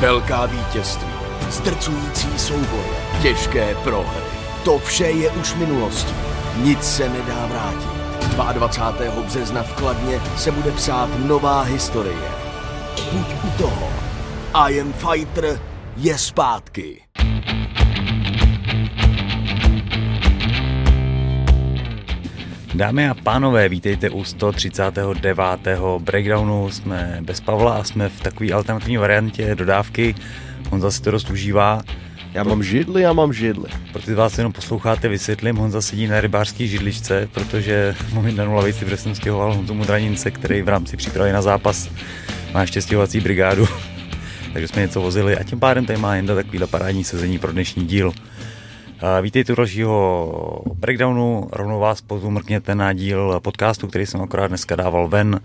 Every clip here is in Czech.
Velká vítězství, zdrcující souboje, těžké prohry. To vše je už minulostí. Nic se nedá vrátit. 22. března v Kladně se bude psát nová historie. Buď u toho. I Am Fighter je zpátky. Dámy a pánové, vítejte u 139. breakdownu. Jsme bez Pavla a jsme v takové alternativní variantě dodávky. On zase to dost užívá. Já mám židli. Pro ty vás jenom posloucháte, vysvětlím, Honza sedí na rybářský židličce, protože mám na nulavici, protože jsem stěhoval Honzu Mudranince, který v rámci přípravy na zápas má ještě stěhovací brigádu. Takže jsme něco vozili a tím pádem tady má jen takovýhle parádní sezení pro dnešní díl. Vítejte u dalšího breakdownu, rovnou vás pozumrkněte na díl podcastu, který jsem akorát dneska dával ven,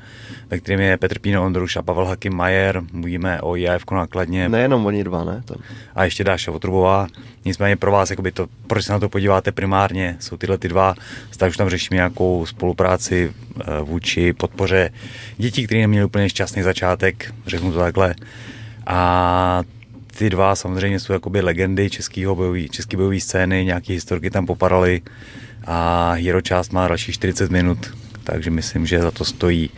ve kterém je Petr Píno Ondruš a Pavel Hakim Majer, mluvíme o IAF-ku na Kladně. Nejenom oni dva, ne? Tam. A ještě Dáša Otrubová, nicméně pro vás, jakoby to, proč se na to podíváte primárně, jsou tyhle ty dva, tak už tam řešíme nějakou spolupráci vůči podpoře dětí, které neměly úplně šťastný začátek, řeknu to takhle. A ty dva samozřejmě jsou jakoby legendy český bojový scény, nějaké historky tam popadaly a hero část má další 40 minut, takže myslím, že za to stojí.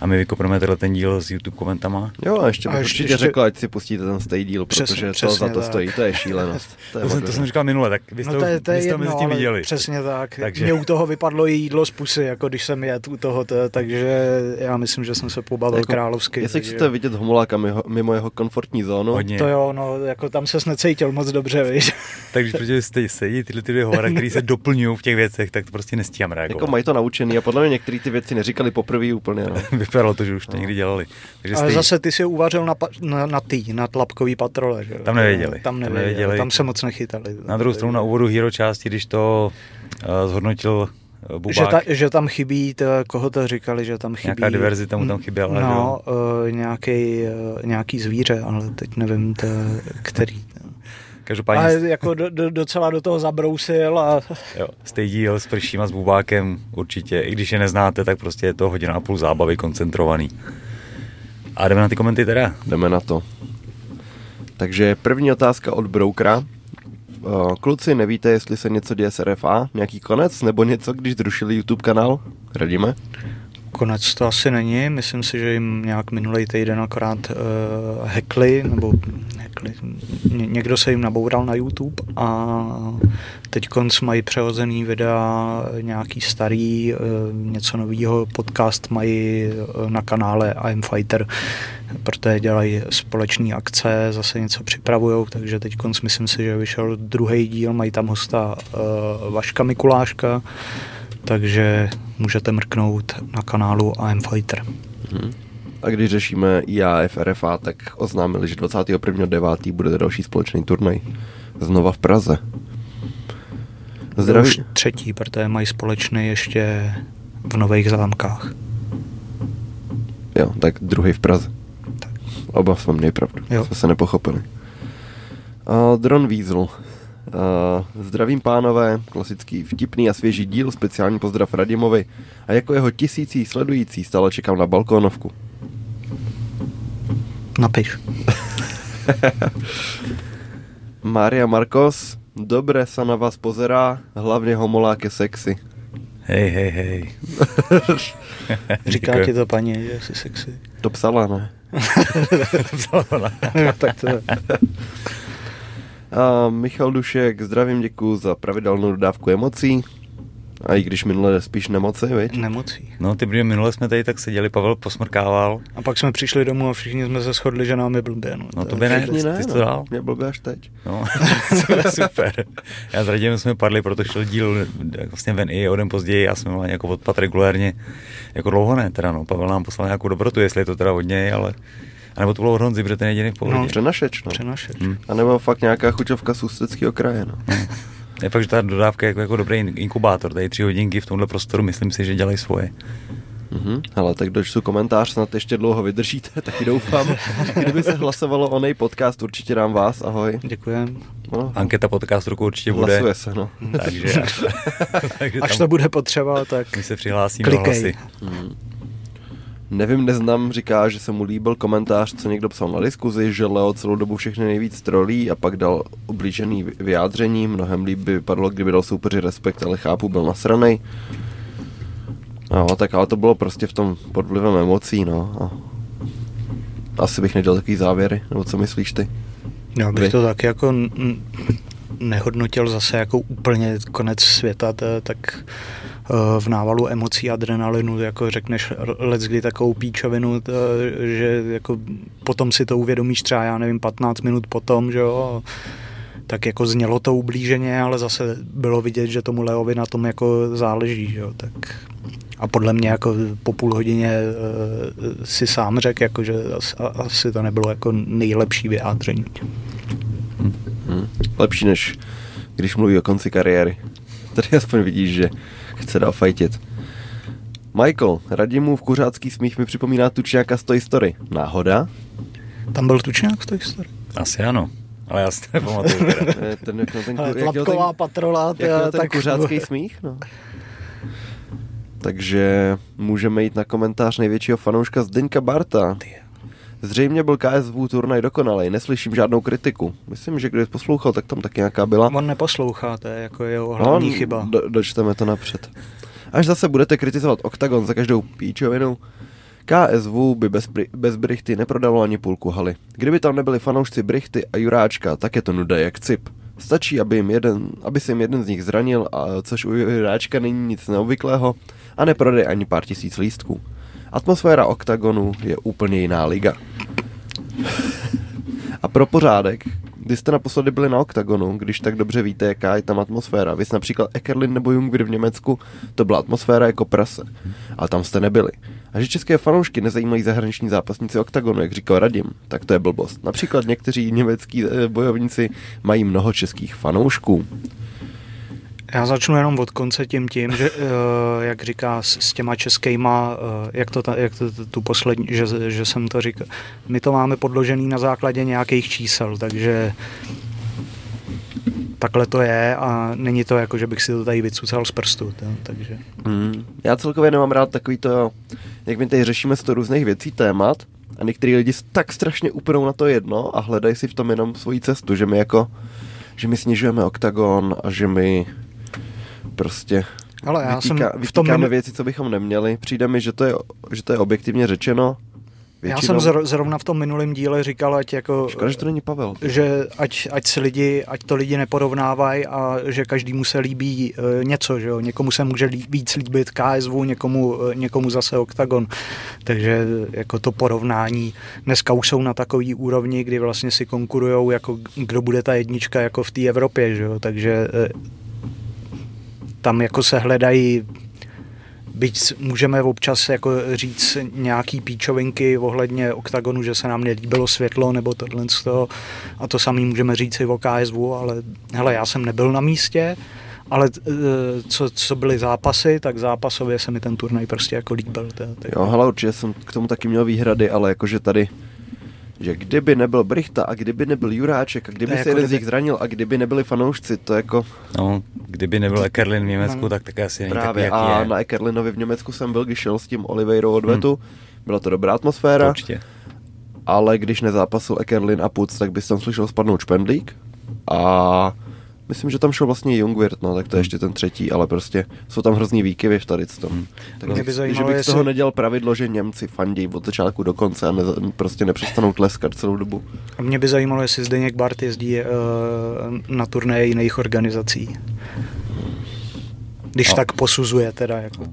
A my vykopneme tenhle ten díl s YouTube komentama. Jo, a ještě řekl, ať si pustíte ten stejný díl, protože přesně, to za to stojí, to je šílenost. To jsem říkal minule, tak vy jste mezi tím viděli. Přesně tak, takže... mě u toho vypadlo jídlo z pusy, jako když jsem jet u toho, takže já myslím, že jsem se pobavil jako královsky. Jestli takže... chcete vidět Homoláka mimo jeho komfortní zónu. Hodně. To jo, no, jako tam ses necítil moc dobře, víš. Takže protože jste sedí tyhle dvě hovora, které se doplňují v těch věcech, tak to prostě nestíhám reagovat. Jako mají to naučený a podle mě některé ty věci neříkali poprvé úplně, no. Vypadalo to, že už to někdy dělali. Takže ale zase ty si uvařil na tlapkový patrole. Že? Tam nevěděli. Tam se moc nechytali. Na druhou stranu na úvodu hero části, když to zhodnotil Bubák. Že tam chybí, koho to říkali, že tam chybí. Nějaká diverzita mu tam chyběla. No, nějaký zvíře, ale teď nevím, který. Každopádně... A jako docela do toho zabrousil a... Jo, stejný díl s Prším a s Bubákem určitě. I když je neznáte, tak prostě je to hodina a půl zábavy koncentrovaný. A jdeme na ty komenty teda? Jdeme na to. Takže první otázka od Broukra. Kluci, nevíte, jestli se něco děje s RFA? Nějaký konec? Nebo něco, když zrušili YouTube kanál? Radíme? Konec to asi není. Myslím si, že jim nějak minulej týden akorát hackli. Někdo se jim naboural na YouTube a teď konc mají přehozený videa, nějaký starý, něco novýho, podcast mají na kanále I'm Fighter, protože dělají společné akce, zase něco připravujou, takže teď konc myslím si, že vyšel druhý díl, mají tam hosta Vaška Mikuláška, takže můžete mrknout na kanálu AM Fighter. A když řešíme IAF RFA, tak oznámili, že 21.9. bude další společný turnaj. Znova v Praze. Už třetí, protože mají společný ještě v Nových Zámkách. Jo, tak druhý v Praze. Tak. Oba jsme měli pravdu, jsme se nepochopili. Dron Weasel. Zdravím pánové, klasický vtipný a svěží díl, speciální pozdrav Radimovi a jako jeho tisící sledující stále čekám na balkónovku. Napiš. Maria Marcos, dobré se na vás pozerá, hlavně Homolák je sexy. Hej. Říká ti to paní, že jsi sexy. To psala, ne? No, tak to je. A Michal Dušek, zdravím, děkuji za pravidelnou dodávku emocí. A i když minule spíš nemoci, viď? Nemocí. No, minule jsme tady tak seděli, Pavel posmrkával. A pak jsme přišli domů a všichni jsme se shodli, že nám je blbě. No to by ne, ty jsi to dal. Mě blbě až teď. No, super. Já zradím, jsme padli, proto šel díl vlastně ven i o den později a jsme měli jako odpad regulérně. Jako dlouho ne, teda no, Pavel nám poslal nějakou dobrotu, jestli je to teda od něj, ale... A nebo to bylo od Honzy, protože ten jediný v pohodě. No, přenašeč. A nebo fakt nějaká chuťovka z Ústeckého kraje, no. Je fakt, že ta dodávka je jako dobrý inkubátor. Tady 3 hodinky v tomhle prostoru, myslím si, že dělají svoje. Ale tak dočtu komentář, snad ještě dlouho vydržíte, taky doufám. Kdyby se hlasovalo o nej podcast, určitě dám vás, ahoj. Děkujem. No. Anketa podcast roku určitě bude. Hlasuje se, no. Takže až to bude potřeba, tak my se přihlásíme do hlasy. Nevím, neznám, říká, že se mu líbil komentář, co někdo psal na diskuzi, že Leo celou dobu všechny nejvíc trolí a pak dal oblížený vyjádření. Mnohem líp by vypadlo, kdyby dal soupeři respekt, ale chápu, byl nasranej. Jo, tak ale to bylo prostě v tom pod vlivem emocí, no. A asi bych nedělal takový závěry, nebo co myslíš ty? Já bych to tak jako nehodnotil zase jako úplně konec světa, tak v návalu emocí, adrenalinu, jako řekneš leckdy takovou píčovinu, že jako potom si to uvědomíš třeba, já nevím, 15 minut potom, že jo, tak jako znělo to ublíženě, ale zase bylo vidět, že tomu Leovi na tom jako záleží, že jo, tak a podle mě jako po půl hodině si sám řekl, jako, že asi to nebylo jako nejlepší vyjádření. Lepší, než když mluví o konci kariéry. Tady aspoň vidíš, že chce dál fajtit. Michael, Radimův kuřácký smích mi připomíná Tučňáka z Toy Story. Náhoda? Tam byl Tučňák z Toy Story? Asi ano, ale já si to nepamatuju. Tlapková patrola. Jak ten kuřácký smích? No. Takže můžeme jít na komentář největšího fanouška Zdeňka Barta. Zřejmě byl KSV turnaj dokonalej, neslyším žádnou kritiku. Myslím, že kdyby poslouchal, tak tam taky nějaká byla. On neposlouchá, to je jako jeho hlavní chyba. Dočteme to napřed. Až zase budete kritizovat Octagon za každou píčovinu. KSV by bez Brichty neprodalo ani půlku haly. Kdyby tam nebyli fanoušci Brichty a Juráčka, tak je to nuda jak cip. Stačí, aby se jim jeden z nich zranil, což u Juráčka není nic neobvyklého, a neprodej ani pár tisíc lístků. Atmosféra Octagonu je úplně jiná liga. A pro pořádek, když jste naposledy byli na Octagonu, když tak dobře víte, jaká je tam atmosféra. Vy jste například Ekerlin nebo Jungwirth v Německu, to byla atmosféra jako prase. Ale tam jste nebyli. A že české fanoušky nezajímají zahraniční zápasníci Octagonu, jak říkal Radim, tak to je blbost. Například někteří německý bojovníci mají mnoho českých fanoušků. Já začnu jenom od konce tím, že jak říká s těma českýma, tu poslední, že jsem to říkal. My to máme podložený na základě nějakých čísel, takže takhle to je a není to jako, že bych si to tady vycucal z prstu. Takže. Já celkově nemám rád takový to, jak my tady řešíme 100 různých věcí, témat a některý lidi tak strašně uprou na to jedno a hledají si v tom jenom svoji cestu, že my snižujeme Octagon a že my prostě vytýkáme věci, co bychom neměli. Přijde mi, že to je objektivně řečeno. Většinou. Já jsem zrovna v tom minulém díle říkal, ať jako... Škoda, že to není Pavel. Že ať to lidi neporovnávají a že každému se líbí něco, že jo. Někomu se může víc líbit KSV, někomu zase Octagon. Takže jako to porovnání. Dneska už jsou na takový úrovni, kdy vlastně si konkurujou, jako kdo bude ta jednička jako v té Evropě, že jo. Takže... Tam jako se hledají, byť můžeme občas jako říct nějaký píčovinky ohledně Octagonu, že se nám nelíbilo světlo nebo tohle z toho. A to samý můžeme říct i o KSV, ale hele, já jsem nebyl na místě, ale co byly zápasy, tak zápasově se mi ten turnaj prostě jako líbil. Jo, hele, určitě jsem k tomu taky měl výhrady, ale jakože tady... že kdyby nebyl Brichta a kdyby nebyl Juráček a kdyby se jako jeden z nich zranil a kdyby nebyli fanoušci, to jako... No, kdyby nebyl Ekerlin v Německu, tak také asi není takový, jaký je. A na Ekerlinovi v Německu jsem byl, když šel s tím Oliveirou odvetu, byla to dobrá atmosféra. To určitě. Ale když nezápasil Ekerlin a Puc, tak bys tam slyšel spadnout Špendlík a myslím, že tam šel vlastně Jungwirth, no, tak to je ještě ten třetí, ale prostě jsou tam hrozný výkyvy v tady v tom. Tak mě by zajímalo, že bych z toho nedělal pravidlo, že Němci fandí od začátku do konce a prostě nepřestanou tleskat celou dobu. A mě by zajímalo, jestli Zdeněk Bart jezdí na turnaje jiných organizací. Když tak posuzuje teda. Jako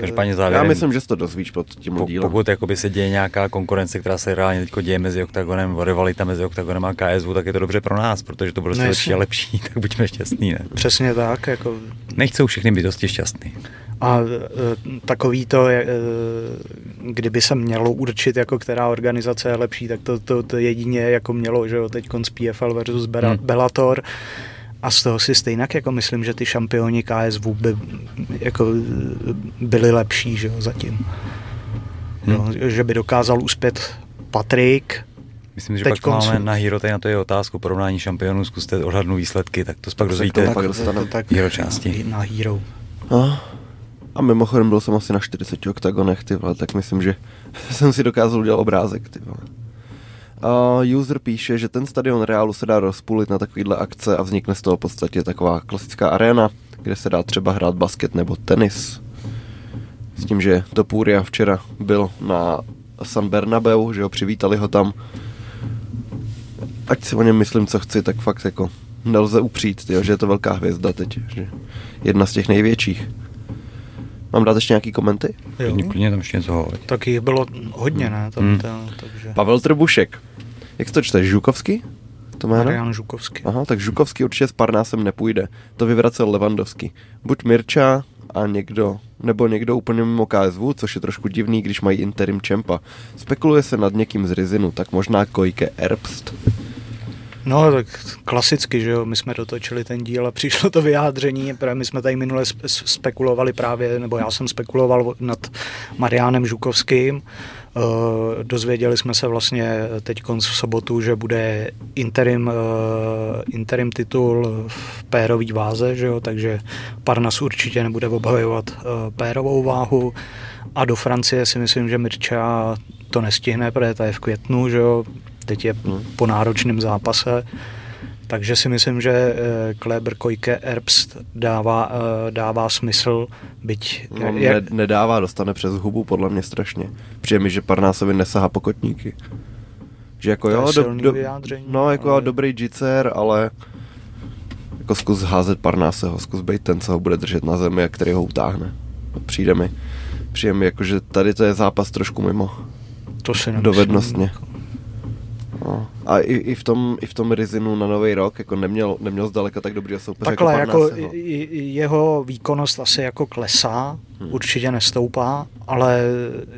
Každopádně závěrem, já myslím, že se to dozvíš pod tím dílem. Pokud jakoby se děje nějaká konkurence, která se reálně teďko děje mezi Octagonem, rivalita mezi Octagonem a KSV, tak je to dobře pro nás, protože to bude lepší a lepší, tak buďme šťastní, ne? Přesně tak. Jako... Nechcou všechny být dosti šťastný. A takový to, kdyby se mělo určit, jako která organizace je lepší, tak to jedině jako mělo, že jo, teďkon z PFL versus Bellator. A z toho si stejnak jako myslím, že ty šampioni KSV by jako byli lepší, že jo, zatím. Jo, že by dokázal uspět Patrik. Myslím, že pak to máme na Hero, tady na to je otázku porovnání šampionů, zkuste odhadnout výsledky, tak to pak dozvíte. Pak dostaneme Hero části. Na Hero. No. A mimochodem byl jsem asi na 40 oktagonech, ty vole, tak myslím, že jsem si dokázal udělat obrázek, ty vole. User píše, že ten stadion Realu se dá rozpůlit na takovýhle akce a vznikne z toho v podstatě taková klasická arena, kde se dá třeba hrát basket nebo tenis. S tím, že Topuria včera byl na San Bernabeu, že ho přivítali ho tam. Ať si o něm myslím, co chci, tak fakt jako nelze upřít, tyjo, že je to velká hvězda teď. Že jedna z těch největších. Mám dát ještě nějaký komenty? Jo. Klidně tam ještě něco hovořit. Tak jich bylo hodně, ne? Takže... Pavel Trbušek. Jak to čteš? Žukovský? To má Marián Žukovský. Aha, tak Žukovský určitě s Parnásem nepůjde. To vyvracel Levandovský. Buď Mirča a někdo, nebo někdo úplně mimo KSV, což je trošku divný, když mají interim čempa. Spekuluje se nad někým z Ryzinu, tak možná Koike Erbst. No tak klasicky, že jo, my jsme dotočili ten díl a přišlo to vyjádření, protože my jsme tady minule spekulovali právě, nebo já jsem spekuloval nad Mariánem Žukovským, dozvěděli jsme se vlastně teďkon v sobotu, že bude interim titul v pérový váze, že jo, takže Parnas určitě nebude obhajovat pérovou váhu a do Francie si myslím, že Mirča to nestihne, protože ta je v květnu, že jo, teď je po náročném zápase, takže si myslím, že Kleber Koike Erbst dává smysl, byť... No, nedává, dostane přes hubu, podle mě strašně. Přijde mi, že Parnásovi nesahá pokotníky. Že jako to jo, no, jako ale... dobrý džicer, ale jako zkus házet Parnáseho, zkus být ten, co ho bude držet na zemi a který ho utáhne. Přijde mi jako, že tady to je zápas trošku mimo. To si nemyslím. Dovednostně. No. A i v tom Ryzinu na Nový rok jako neměl zdaleka tak dobrý soupeře jako Parnase. Takhle jako jeho výkonnost asi jako klesá, určitě nestoupá, ale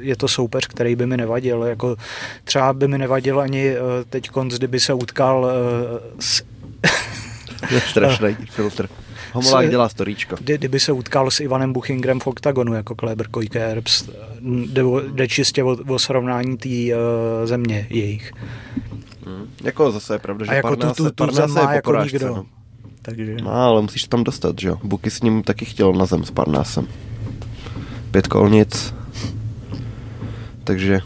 je to soupeř, který by mi nevadil. Jako, třeba by mi nevadil ani teď konc, kdyby se utkal s... strašný filtr. Homolák dělá storíčko. Kdyby se utkal s Ivanem Buchingrem v oktagonu jako Kleber Koike Erbst, jde čistě o srovnání té země jejich. Jako zase je pravda, že jako Parnás je jako porážce. No. Takže... No, ale musíš tam dostat, že jo? Buky s ním taky chtěl na zem s Parnásem. 5 kolnic. Takže...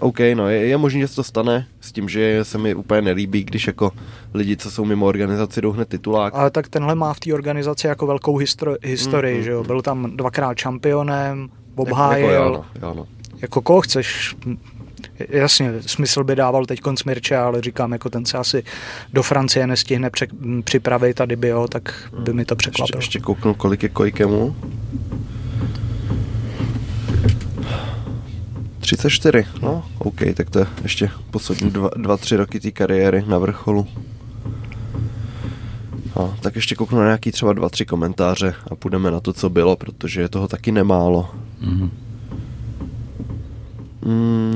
OK, no je možný, že se to stane s tím, že se mi úplně nelíbí, když jako lidi, co jsou mimo organizaci, jdou hned titulák. Ale tak tenhle má v té organizaci jako velkou historii, že jo? Byl tam 2krát šampionem, obhájil. Jako, jako koho chceš... Jasně, smysl by dával teď konc Mirče, ale říkám, jako ten se asi do Francie nestihne připravit a kdyby jo, tak by mi to překvapilo. Ještě kouknu, kolik je Koikemu. 34, no, OK, tak to je ještě poslední 2-3 roky té kariéry na vrcholu. No, tak ještě kouknu na nějaký třeba 2-3 komentáře a půjdeme na to, co bylo, protože toho taky nemálo. Mhm.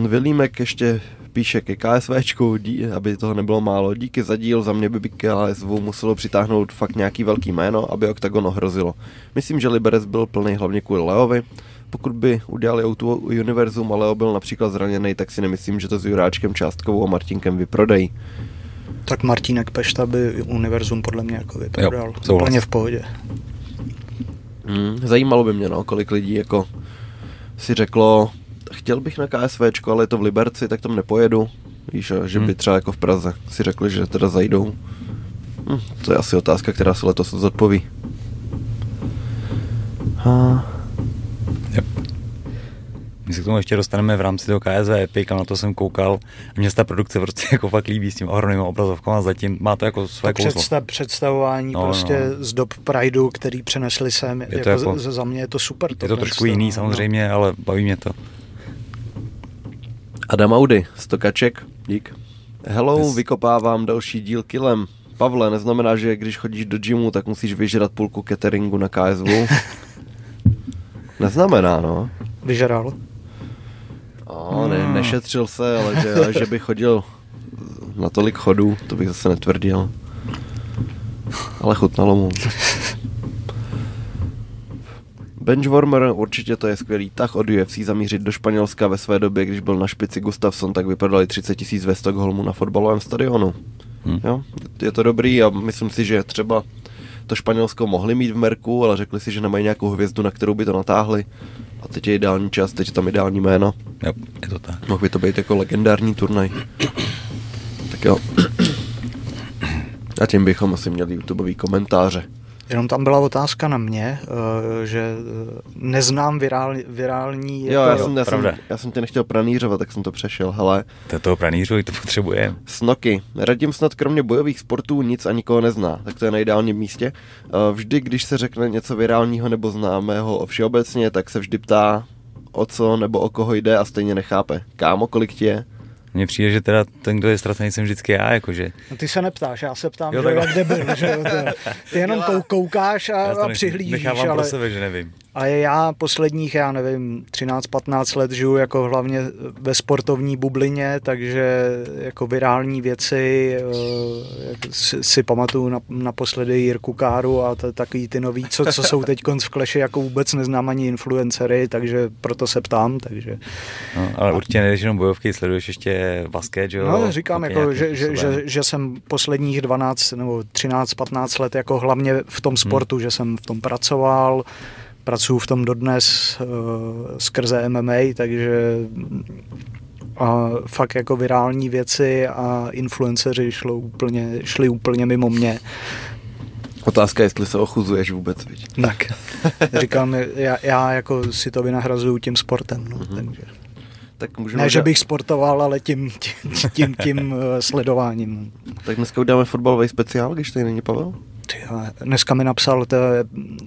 Vilímek ještě píše ke KSVčku, aby toho nebylo málo. Díky za díl, za mě by KSV muselo přitáhnout fakt nějaký velký jméno, aby Octagon ohrozilo. Myslím, že Liberec byl plný hlavně kvůli Leovi. Pokud by udělali o univerzum a Leo byl například zraněný, tak si nemyslím, že to s Juráčkem Částkovou a Martinkem vyprodají. Tak Martínek Pešta by univerzum podle mě jako vyprodal. Úplně v pohodě. Zajímalo by mě, no, kolik lidí jako si řeklo... Chtěl bych na KSVčko, ale je to v Liberci, tak tam nepojedu. Víš, že by třeba jako v Praze si řekli, že teda zajdou. To je asi otázka, která se letos zodpoví. Yep. My se k tomu ještě dostaneme v rámci toho KSV Epic a na to jsem koukal. Mně se ta produkce prostě jako fakt líbí s tím ohromným obrazovkou a zatím má to jako své kouzlo. Představování no, prostě no. Z dob Prideu, který přenesli sem. Jako, za mě je to super. Je to trošku jiný samozřejmě, no. Ale baví mě to. Adam Audy, Stokaček, dík. Hello, yes. Vykopávám další díl kilem. Pavle, neznamená, že když chodíš do gymu, tak musíš vyžrat půlku cateringu na KSV? Neznamená, no. Vyžral? Nešetřil se, ale že by chodil na tolik chodů, to bych zase netvrdil. Ale chutnalo mu. Benchwarmer, určitě to je skvělý tah od UFC zamířit do Španělska ve své době, když byl na špici Gustafsson, tak vyprodali 30 000 ve Stockholmu na fotbalovém stadionu. Jo? Je to dobrý a myslím si, že třeba to Španělsko mohli mít v merku, ale řekli si, že nemají nějakou hvězdu, na kterou by to natáhli. A teď je ideální čas, teď je tam ideální jméno. Jo, je to tak. Mohl by to být jako legendární turnaj. Tak jo. A tím bychom asi měli YouTubeový komentáře. Jenom tam byla otázka na mě, že neznám virální... Jo, já jsem tě nechtěl pranýřovat, tak jsem to přešel, hele. To toho pranýřuji, to potřebuje. Snoky. Radím snad kromě bojových sportů nic a nikoho nezná, tak to je na ideálním místě. Vždy, když se řekne něco virálního nebo známého o všeobecně, tak se vždy ptá, o co nebo o koho jde a stejně nechápe. Kámo, kolik ti je? Mně přijde, že teda ten, kdo je ztracený, jsem vždycky já, jakože. No ty se neptáš, já se ptám, jo, že jak debil, že jo. Ty jenom koukáš a přihlížíš. Nechávám ale, pro sebe, že nevím. Ale já posledních, 13-15 let žiju jako hlavně ve sportovní bublině, takže jako virální věci si pamatuju naposledy Jirku Káru a takový ty nový, co jsou teď v kleši, jako vůbec neznám ani influencery, takže proto se ptám, takže. No, ale určitě nejdeš jenom bojovky, sleduješ ještě basket, že jo? No, říkám, jako, že jsem posledních 12 nebo 13-15 let jako hlavně v tom sportu, že jsem v tom pracoval, pracuji v tom dodnes skrze MMA, takže a fakt jako virální věci a influenceři šli úplně mimo mě. Otázka, jestli se ochuzuješ vůbec, viď? Tak, říkám, já jako si to vynahrazuju tím sportem, no, takže... Tak můžeme ne, že bych sportoval, ale tím sledováním. Tak dneska uděláme fotbalový speciál, když tady není Pavel? Dneska mi napsal,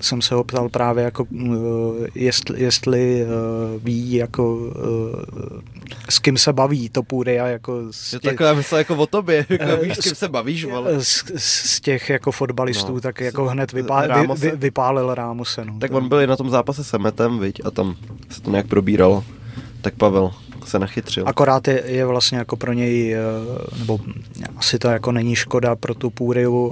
jsem se ho ptal právě, jako, jestli ví, jako, s kým se baví Topuria. Jako je to taková mysl jako o tobě, jako víš, s kým se bavíš. Z těch jako fotbalistů, no, tak jako hned vypálil Rámose. No, tak on byl na tom zápase se Metem, viď, a tam se to nějak probíralo. Tak Pavel se nachytřil. Akorát je vlastně jako pro něj, nebo asi to jako není škoda pro tu Púriu,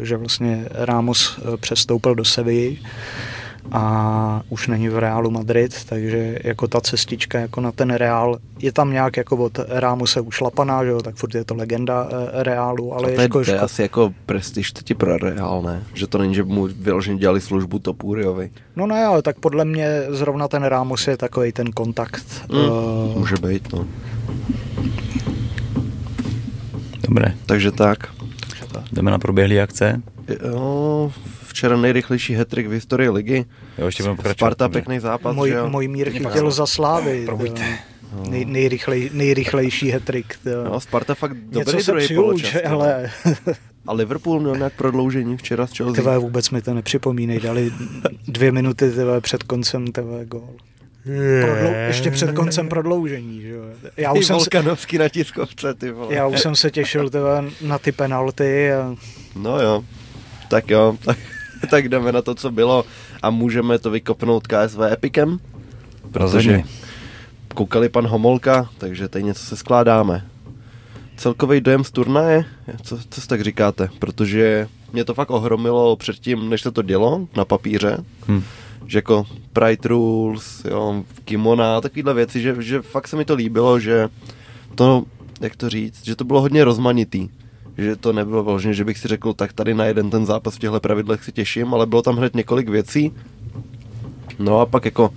že vlastně Ramos přestoupil do Sevilly a už není v Realu Madrid, takže jako ta cestička jako na ten Real, je tam nějak jako od Ramose ušlapaná, že jo, tak furt je to legenda Realu, ale to je asi jako prestiž teď pro Real, ne? Že to není, že mu vyloženě dělali službu Topuriovi. No ne, ale tak podle mě zrovna ten Ramos je takovej ten kontakt. Může být, no. Dobré. Takže tak. Jdeme na proběhlý akce. Jo, včera nejrychlejší hat-trick v historii ligy. Jo, ještě budeme pokračovat. Sparta, pěkný zápas. Můj Mír chytil za Slávy. Probuďte. Nejrychlejší hat-trick. No, Sparta fakt dobrý druhý poločas. Ale... A Liverpool měl nějak prodloužení včera z Chelsea. Tebe vůbec mi to nepřipomínej. Dali 2 minuty tebe před koncem tebe gól. Ještě před koncem prodloužení, že jo. Volkanovský na tiskovce, ty vole. Já už jsem se těšil tebe na ty penalty. A... No jo. Tak jo, tak jdeme na to, co bylo a můžeme to vykopnout KSV epikem, protože koukali pan Homolka, takže tady něco se skládáme. Celkový dojem z turnaje, co si tak říkáte, protože mě to fakt ohromilo předtím, než se to dělo na papíře, že jako Pride Rules, jo, kimona, takovýhle věci, že fakt se mi to líbilo, že to, jak to říct, že to bylo hodně rozmanitý. Že to nebylo vložně, že bych si řekl, tak tady na jeden ten zápas v těchto pravidlech si těším, ale bylo tam hned několik věcí. No a pak jako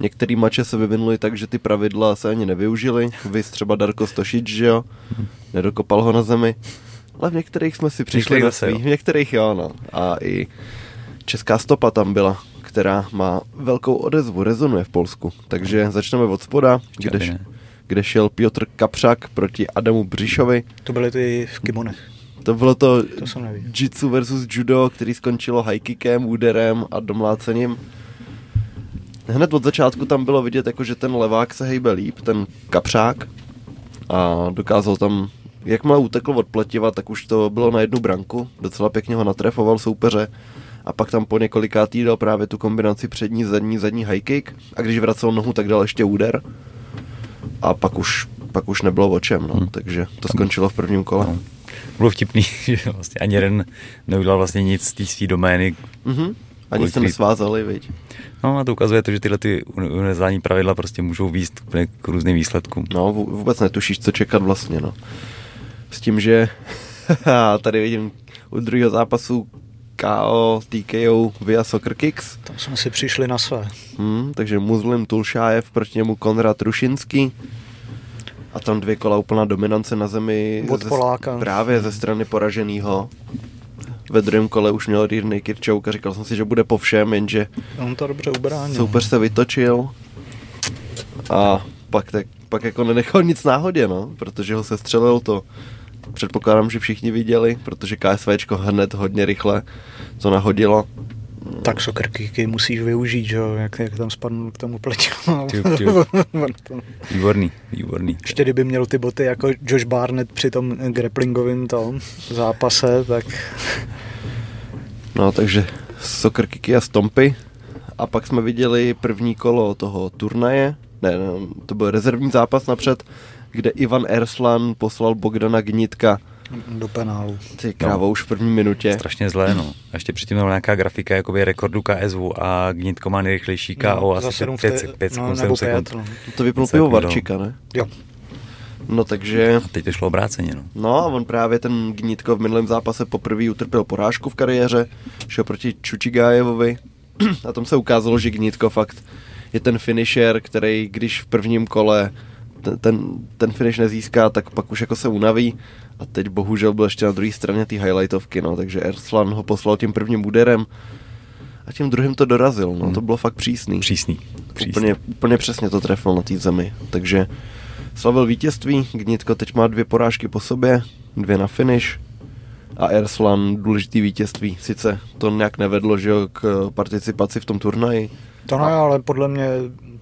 některý mače se vyvinuly tak, že ty pravidla se ani nevyužily. Vys třeba Darko Stošič, že jo, nedokopal ho na zemi. Ale v některých jsme si přišli na svých, v některých jo, no. A i česká stopa tam byla, která má velkou odezvu, rezonuje v Polsku. Takže začneme od spoda, kde šel Piotr Kapřák proti Adamu Břišovi. To byly ty v kimonech. To bylo to jitsu versus judo, který skončilo high kickem, úderem a domlácením. Hned od začátku tam bylo vidět, jako, že ten levák se hejbe líp, ten Kapřák. A dokázal tam, jakmile utekl od pletiva, tak už to bylo na jednu branku. Docela pěkně ho natrefoval soupeře. A pak tam po několikátý dal právě tu kombinaci přední, zadní high kick. A když vracel nohu, tak dal ještě úder. A pak už nebylo o čem, no. Takže to skončilo v prvním kole. No. Bylo vtipný, že vlastně ani jeden neudělal vlastně nic z té své domény. Ani se nesvázali, viď. No a to ukazuje to, že tyhle ty univerzální pravidla prostě můžou vést k různým výsledkům. No vůbec netušíš, co čekat vlastně, no. S tím, že tady vidím u druhého zápasu KO s TKO via Soccer Kicks. Tam jsme si přišli na své. Takže Muslim Tulšajev, proti němu Konrad Rušinský. A tam 2 kola úplná dominance na zemi. Od Poláka. Právě ze strany poraženého. Ve druhém kole už měl rear naked choke a říkal jsem si, že bude po všem, jenže on to dobře ubránil. Soupeř se vytočil a pak jako nenechal nic náhodě, no, protože ho sestřelil to. Předpokládám, že všichni viděli, protože KSVčko hned hodně rychle to nahodilo. Tak Soccer Kicky musíš využít, že jo, jak tam spadnul k tomu pleťu. Výborný. Ještě kdyby měl ty boty jako Josh Barnett při tom grapplingovém tom zápase, tak... No, takže Soccer Kicky a stompy. A pak jsme viděli první kolo toho turnaje. Ne, to byl rezervní zápas napřed, kde Ivan Erslan poslal Bogdana Gnitka do penálu. Ty krávo, už v první minutě. Strašně zlé, no. Ještě předtím tam nějaká grafika jakoby rekordu KSV a Gnitko má nejrychlejší KO, no, asi 5 sekund. No. To vypnul Pivovarčíka, ne? Jo. No takže... A teď to šlo obráceně, no. No a on právě ten Gnitko v minulém zápase poprvé utrpěl porážku v kariéře, šel proti Čučigájevovi a tam se ukázalo, že Gnitko fakt je ten finisher, který když v prvním kole ten finish nezíská, tak pak už jako se unaví. A teď bohužel byl ještě na druhé straně ty highlightovky, no, takže Erslan ho poslal tím prvním úderem a tím druhým to dorazil, no, to bylo fakt přísný. Úplně přesně to trefil na té zemi, takže slavil vítězství, Gnitko teď má 2 porážky po sobě, 2 na finish a Erslan důležitý vítězství, sice to nějak nevedlo, že jo, k participaci v tom turnaji. To ne, ale podle mě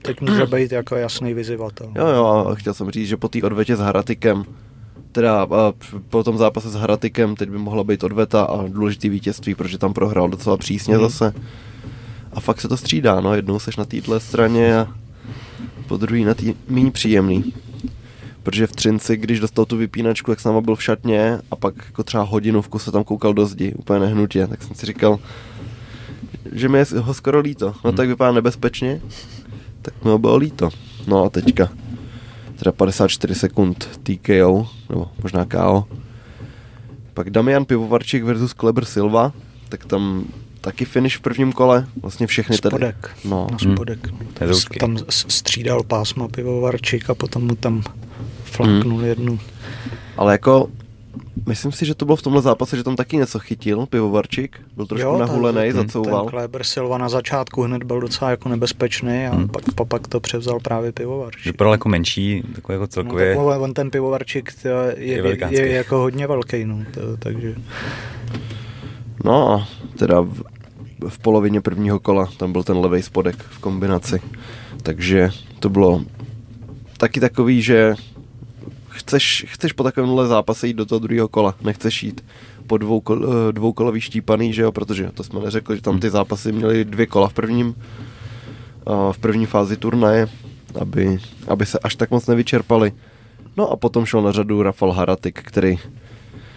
teď může být jako jasný vyzývatel. Jo, a chtěl jsem říct, že po té odvetě s Haratikem, teda po tom zápase s Haratikem teď by mohla být odveta a důležitý vítězství, protože tam prohrál docela přísně zase. A fakt se to střídá, no, jednou seš na této straně a po druhý na té méně příjemný. Protože v Třinci, když dostal tu vypínačku, tak s náma byl v šatně a pak jako třeba hodinovku se tam koukal do zdi, úplně nehnutě, tak jsem si říkal, že mi je ho skoro líto. No tak vypadá nebezpečně, tak mi ho bylo líto. No a teďka. Teda 54 sekund TKO, nebo možná KO. Pak Damian Pivovarčík versus Kleber Silva, tak tam taky finish v prvním kole, vlastně všechny tady. Spodek, no. Na spodek. Tam střídal pásma Pivovarčík a potom mu tam flanknul jednu. Ale jako, myslím si, že to bylo v tomhle zápase, že tam taky něco chytil Pivovarčík, byl trošku nahulenej, zacouval. Ten Kleber Silva na začátku hned byl docela jako nebezpečný a pak to převzal právě Pivovarčík. Vypadal jako menší, takové jako celkově. No, on ten Pivovarčík je jako hodně velký, no, takže... No, teda v polovině prvního kola tam byl ten levej spodek v kombinaci, takže to bylo taky takový, že Chceš po takovémhle zápase jít do toho druhého kola, nechceš jít po dvoukolový štípaný, že jo, protože to jsme neřekli, že tam ty zápasy měly 2 kola v první fázi turnaje, aby se až tak moc nevyčerpali. No a potom šel na řadu Rafael Haratik, který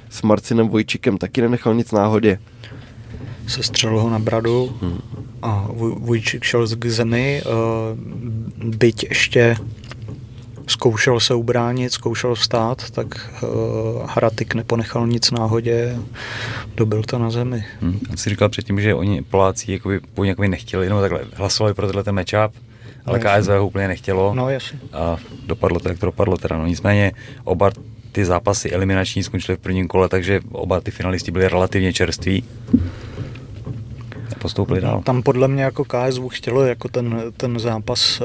s Marcinem Wojčíkem taky nenechal nic náhodě. Sestřelil ho na bradu a Wojčík šel k zemi, byť ještě zkoušel se ubránit, zkoušel vstát, tak Haratik neponechal nic náhodě, dobil to na zemi. Já si říkal předtím, že oni Poláci jakoby, nechtěli, no takhle hlasovali pro tenhle matchup, ale no, KSV ho úplně nechtělo. No, jasně. A dopadlo to, jak to dopadlo teda. No, nicméně oba ty zápasy eliminační skončily v prvním kole, takže oba ty finalisti byli relativně čerství. Postoupili dál. Tam podle mě jako KSV chtělo jako ten zápas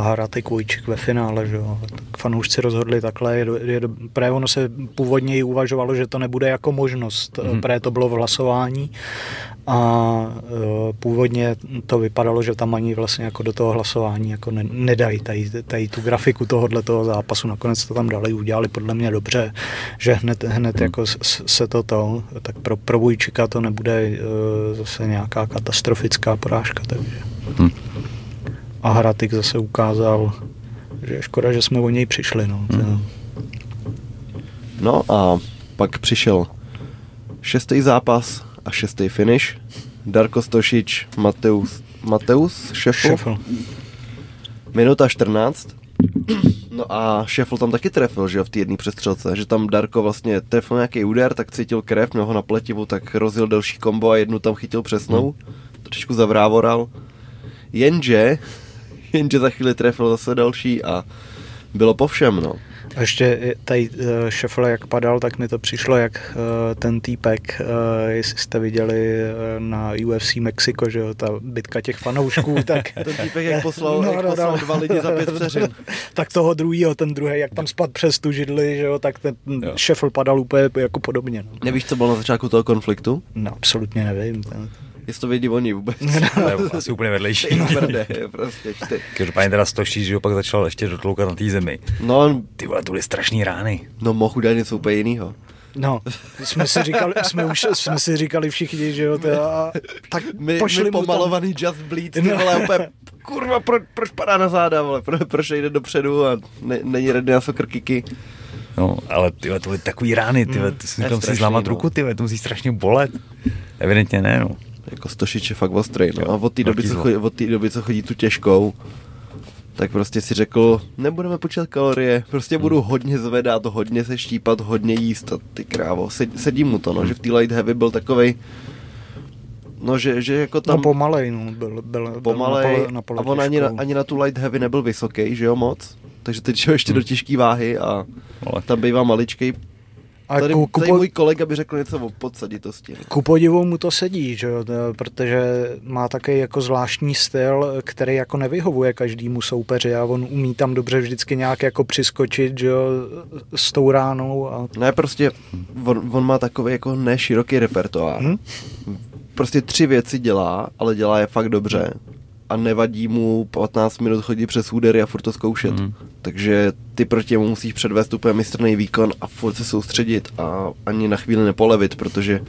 Haratik Vujčík ve finále, že jo. Tak fanoušci rozhodli takhle, pré ono se původně uvažovalo, že to nebude jako možnost, pré to bylo v hlasování a původně to vypadalo, že tam ani vlastně jako do toho hlasování jako nedají tady tu grafiku tohohle toho zápasu, nakonec to tam dali, udělali podle mě dobře, že hned jako se to tak pro Vujčíka to nebude zase nějaká katastrofická porážka, takže. A Haratik zase ukázal, že je škoda, že jsme o něj přišli, no. No a pak přišel 6. zápas a 6. finish. Darko Stošič, Mateus Šefo. Minuta 14. No a Šefl tam taky trefil, že jo, v té jedné přestřelce, že tam Darko vlastně trefil nějaký úder, tak cítil krev, měl ho na pletivu, tak rozjel delší kombo a jednu tam chytil přesnou, trošku zavrávoral, jenže za chvíli trefil zase další a bylo po všem, no. A ještě tady Šefle jak padal, tak mi to přišlo, jak ten týpek, jestli jste viděli na UFC Mexiko, že jo, ta bitka těch fanoušků, tak... ten týpek jak poslal, no, jak poslal dva lidi za 5 vteřin. Tak toho druhýho, ten druhý, jak tam spadl přes tu židli, že jo, tak ten Šefl padal úplně jako podobně. No. Nevíš, co bylo na začátku toho konfliktu? No, absolutně nevím. Jestli to vědí oni vůbec. No, asi úplně vedlejší. Každopádně teda Stošič, že ho pak začal ještě dotloukat na té zemi. No, ty vole, to byly strašný rány. No, mohl udělat něco úplně jinýho. No, jsme si říkali všichni, že jo, teda, tak pošli mu pomalovaný tam. Just bleed, ty vole, úplně, kurva, proč padá na záda, vole, proč jde dopředu a není redný na soccer kiky. No, ale tyhle, to byly takový rány, tyhle, ty si tam zlámat ruku, tyhle, to musí strašně bolet. Evidentně ne, no. Jako Stošič je fakt ostrý, no. A od té doby, co chodí tu těžkou, tak prostě si řekl, nebudeme počítat kalorie, prostě budu hodně zvedat, hodně se štípat, hodně jíst a ty krávo, sedí mu to, no, že v té light heavy byl takovej, no, že jako tam... No, pomalej, no, byl na pole a on ani na tu light heavy nebyl vysoký, že jo, moc, takže teď šel ještě do těžké váhy a tam bývá maličkej. A tady můj kolega by řekl něco o podsaditosti. Ku podivu mu to sedí, že? Protože má taky jako zvláštní styl, který jako nevyhovuje každému soupeři a on umí tam dobře vždycky nějak jako přiskočit, že? S tou ránou. A... Ne, prostě on má takový jako neširoký repertoár. Prostě 3 věci dělá, ale dělá je fakt dobře. A nevadí mu 15 minut chodit přes údery a furt to zkoušet. Takže ty proti němu musíš předvést úplně mistrný výkon a furt se soustředit a ani na chvíli nepolevit, protože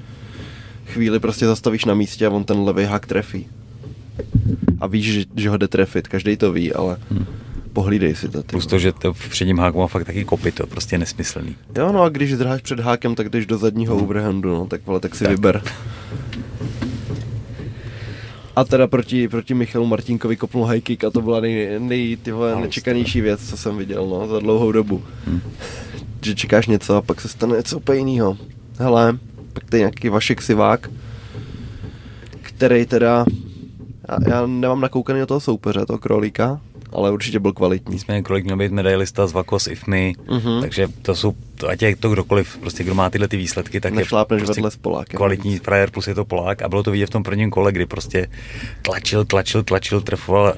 chvíli prostě zastavíš na místě a on ten levý hák trefí. A víš, že ho jde trefit, každej to ví, ale pohlídej si to. Plus to, že to před ním háku má fakt taky kopyto, prostě nesmyslný. Jo, no a když zdráháš před hákem, tak jdeš do zadního overhandu, no, tak vole, tak si vyber. A teda proti Michalu Martinkovi kopnul high kick a to byla nečekanější věc, co jsem viděl, no, za dlouhou dobu. Že čekáš něco a pak se stane něco úplně jinýho. Hele, pak to je nějaký Vašek Sivák, který teda, já nemám nakoukaný do toho soupeře, toho Krolíka, ale určitě byl kvalitní. Nicméně Krolík měl být medailista z Vakos IFMI, takže to jsou, ať je to kdokoliv, prostě kdo má tyhle ty výsledky, tak nešlápneš je prostě vedle s Polákem. Kvalitní frajer, plus je to Polák a bylo to vidět v tom prvním kole, kdy prostě tlačil, trefoval,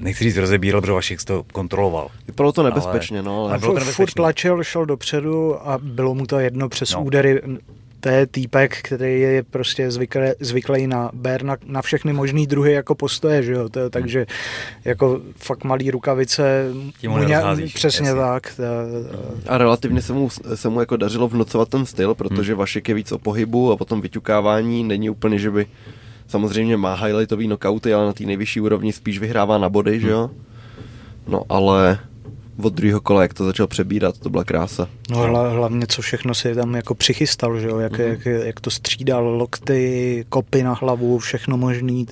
nechci říct rozebíral, protože Vašek to kontroloval. Bylo to nebezpečně, Furt tlačil, šel dopředu a bylo mu to jedno přes údery. To je týpek, který je prostě zvyklý na bér, na všechny možný druhy jako postoje, že jo? Takže jako fakt malý rukavice, přesně tak. A relativně se mu jako dařilo vnocovat ten styl, protože Vašek je víc o pohybu a potom vyťukávání, není úplně, že by samozřejmě má highlightový knockouty, ale na té nejvyšší úrovni spíš vyhrává na body, že jo? No ale... od druhého kola, jak to začal přebírat, to byla krása. No hlavně, co všechno si tam jako přichystal, že jo, jak to střídal, lokty, kopy na hlavu, všechno možný.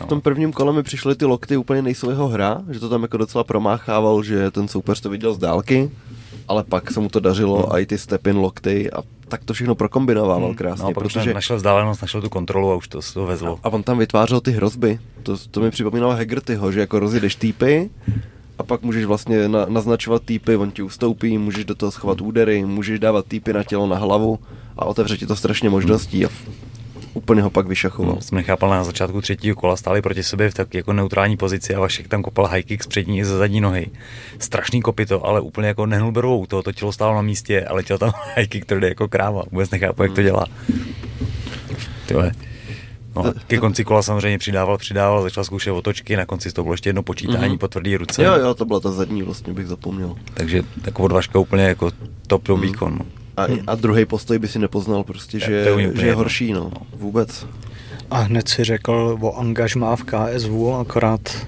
V tom prvním kole mi přišly ty lokty úplně nejsou jeho hra, že to tam jako docela promáchával, že ten soupeř to viděl z dálky, ale pak se mu to dařilo a i ty stepin, lokty a tak to všechno prokombinovával krásně. No a pak protože našel vzdálenost, našel tu kontrolu a už to se to vezlo. A on tam vytvářel ty hrozby, to mi připomínalo Hegartyho, že jako rozjedeš týpy, a pak můžeš vlastně naznačovat týpy, on ti ustoupí, můžeš do toho schovat údery, můžeš dávat týpy na tělo, na hlavu a otevře ti to strašně možností a úplně ho pak vyšachoval. Jsem nechápal, na začátku třetího kola stáli proti sobě v tak jako neutrální pozici a Vašek tam kopal high kick z přední i ze zadní nohy. Strašný kopyto, ale úplně jako nehnul brvou, to tělo stálo na místě a letěl tam high kick, který jde jako kráva. Vůbec nechápu, jak to dělá. Tyhle. No, ke konci kola samozřejmě přidával, začal zkoušet otočky, na konci to bylo ještě jedno počítání po tvrdý ruce. Jo, to byla ta zadní, vlastně bych zapomněl. Takže tak od Vaška úplně jako top výkon. A druhý postoj by si nepoznal prostě, že je horší, no. Vůbec. A hned si řekl o angažmá v KSW, akorát...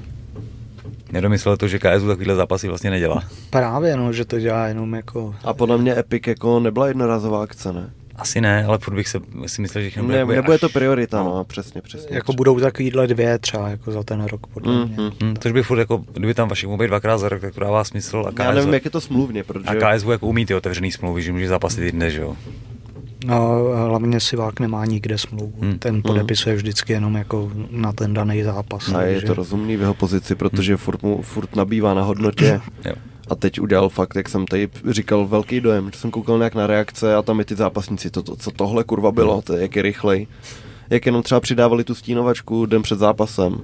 Nedomyslel to, že KSW takovýhle zápasy vlastně nedělá. Právě, no, že to dělá jenom jako... A podle mě Epic jako nebyla jednorázová akce, ne? Asi ne, ale furt bych si myslel, že jich nebude. Ne, nebude to priorita, no, přesně. Jako budou takovýhle dvě třeba jako za ten rok, podle mě. Tož by furt, jako, kdyby tam Vašek mohl být dvakrát za rok, tak to dává smysl. A KSV, já nevím, jak je to smluvně, protože... A KSV jako umí ty otevřený smlouvy, že může zápasit i dnes, že jo? No, hlavně Sivák nemá nikde smlouvu. Ten podepisuje vždycky jenom jako na ten daný zápas. A je to rozumný v jeho pozici, protože furt nabývá na hodnotě. A teď udělal fakt, jak jsem tady říkal, velký dojem, že jsem koukal nějak na reakce a tam je ty zápasníci, co tohle kurva bylo, to je, jak je rychlej, jak jenom třeba přidávali tu stínovačku den před zápasem.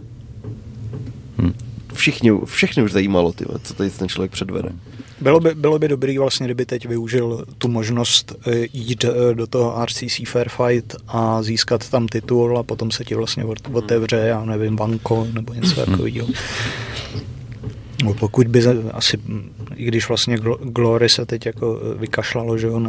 Všechny už zajímalo, co tady ten člověk předvede. Bylo by dobrý vlastně, kdyby teď využil tu možnost jít do toho RCC Fair Fight a získat tam titul a potom se ti vlastně otevře, já nevím, banko nebo něco takového. No, pokud by asi, i když vlastně Glory se teď jako vykašlalo, že jo,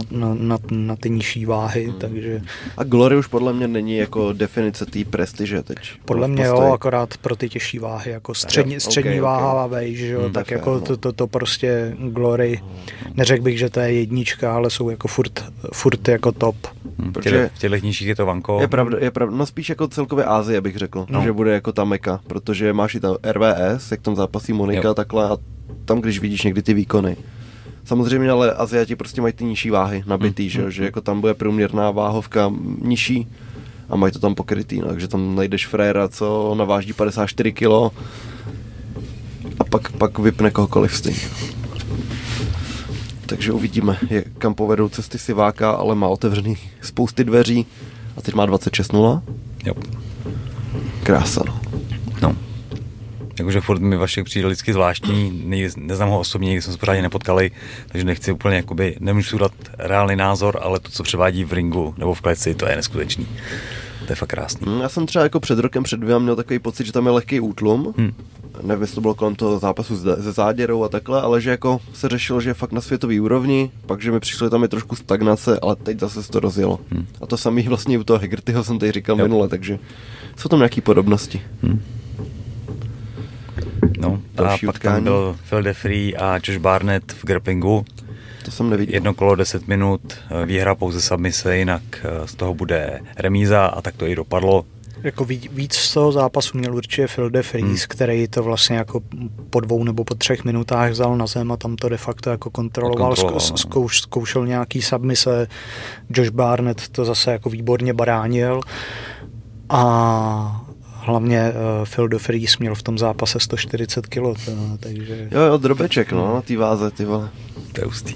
na ty nižší váhy, takže... A Glory už podle mě není jako definice té prestiže teď. Podle mě jo, akorát pro ty těžší váhy, jako střední váha a vejš, že jo, tak jako fair, to prostě Glory, neřekl bych, že to je jednička, ale jsou jako furt jako top. Protože v těchto nižších je to vanko. Je pravda, no spíš jako celkově Ázie bych řekl, že bude jako ta meka, protože máš i tam RVS, jak tam zápasí Monika, takhle a tam, když vidíš někdy ty výkony. Samozřejmě, ale Aziati prostě mají ty nižší váhy nabitý, že jako tam bude průměrná váhovka nižší a mají to tam pokrytý, no, takže tam najdeš fréra, co naváží 54 kg a pak vypne kohokoliv z těch. Takže uvidíme, kam povedou cesty Siváka, ale má otevřený spousty dveří a teď má 26-0. Jo. Krása, no. Jakože furt mi Vašek přijde lidsky zvláštní, neznám ho osobně, nikdy jsme se pořádně nepotkali, takže nechci úplně, jakoby, nemůžu dát reálný názor, ale to, co převádí v ringu nebo v kleci, to je neskutečný. To je fakt krásný. Já jsem třeba jako před rokem, před dvěma měl takový pocit, že tam je lehký útlum, nevím, jestli to bylo kolem toho zápasu se Záděrou a takhle, ale že jako se řešilo, že je fakt na světový úrovni, pak že mi přišlo, tam je trošku stagnace, ale teď zase se to rozjelo. A to samý vlastně u toho Hegartyho jsem tady říkal minule, takže jsou tam nějaký podobnosti. No, a pak tam byl Phil DeFries a Josh Barnett v grapplingu. To jsem neviděl. Jedno kolo 10 minut, výhra pouze submise, jinak z toho bude remíza a tak to i dopadlo. Jako víc z toho zápasu měl určitě Phil DeFries, který to vlastně jako po 2 nebo po 3 minutách vzal na zem a tam to de facto jako kontroloval, zkoušel nějaký submise. Josh Barnett to zase jako výborně baránil a hlavně Phil DeFries měl v tom zápase 140 kg, takže... Jo, drobeček, na té váze, ty vole. To je hustý.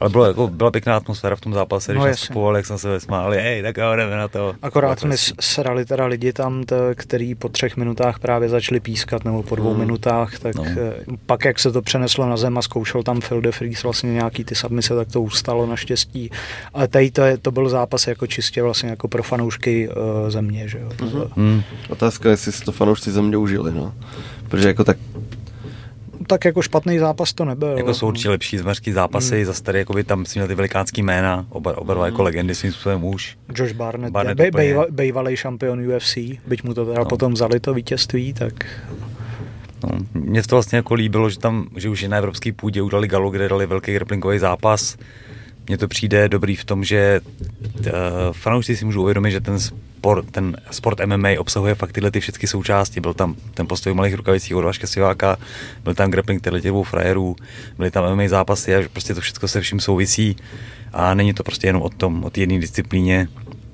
Ale byla pěkná atmosféra v tom zápase, když nastupovali, jak jsme se vesmáli, tak jo, jdeme na to. Akorát jsme srali teda lidi tam, který po 3 minutách právě začali pískat, nebo po 2 minutách, tak pak, jak se to přeneslo na zem a zkoušel tam Phil DeFries vlastně nějaký ty submise, tak to ustalo naštěstí. Ale tady to byl zápas jako čistě vlastně jako pro fanoušky země, že jo. Otázka, jestli si to fanoušci země užili, Protože jako tak jako špatný zápas to nebyl. Jako jsou určitě lepší zmařský zápasy, zase tady jakoby, tam si měl ty velikánský jména, oba dva jako legendy svým způsobem už. Josh Barnett bývalý šampion UFC, byť mu to teda potom vzali to vítězství, tak... Mně to vlastně jako líbilo, že už je na evropský půdě udali galu, kde dali velký grapplingový zápas. Mně to přijde dobrý v tom, že fanoušci si můžou uvědomit, že ten sport MMA obsahuje fakt tyhle ty všechny součásti. Byl tam ten postoj v malých rukavicích od Vaška Siváka, byl tam grappling těchto dvou frajerů, byly tam MMA zápasy a prostě to všechno se vším souvisí a není to prostě jenom o té jedné disciplíně.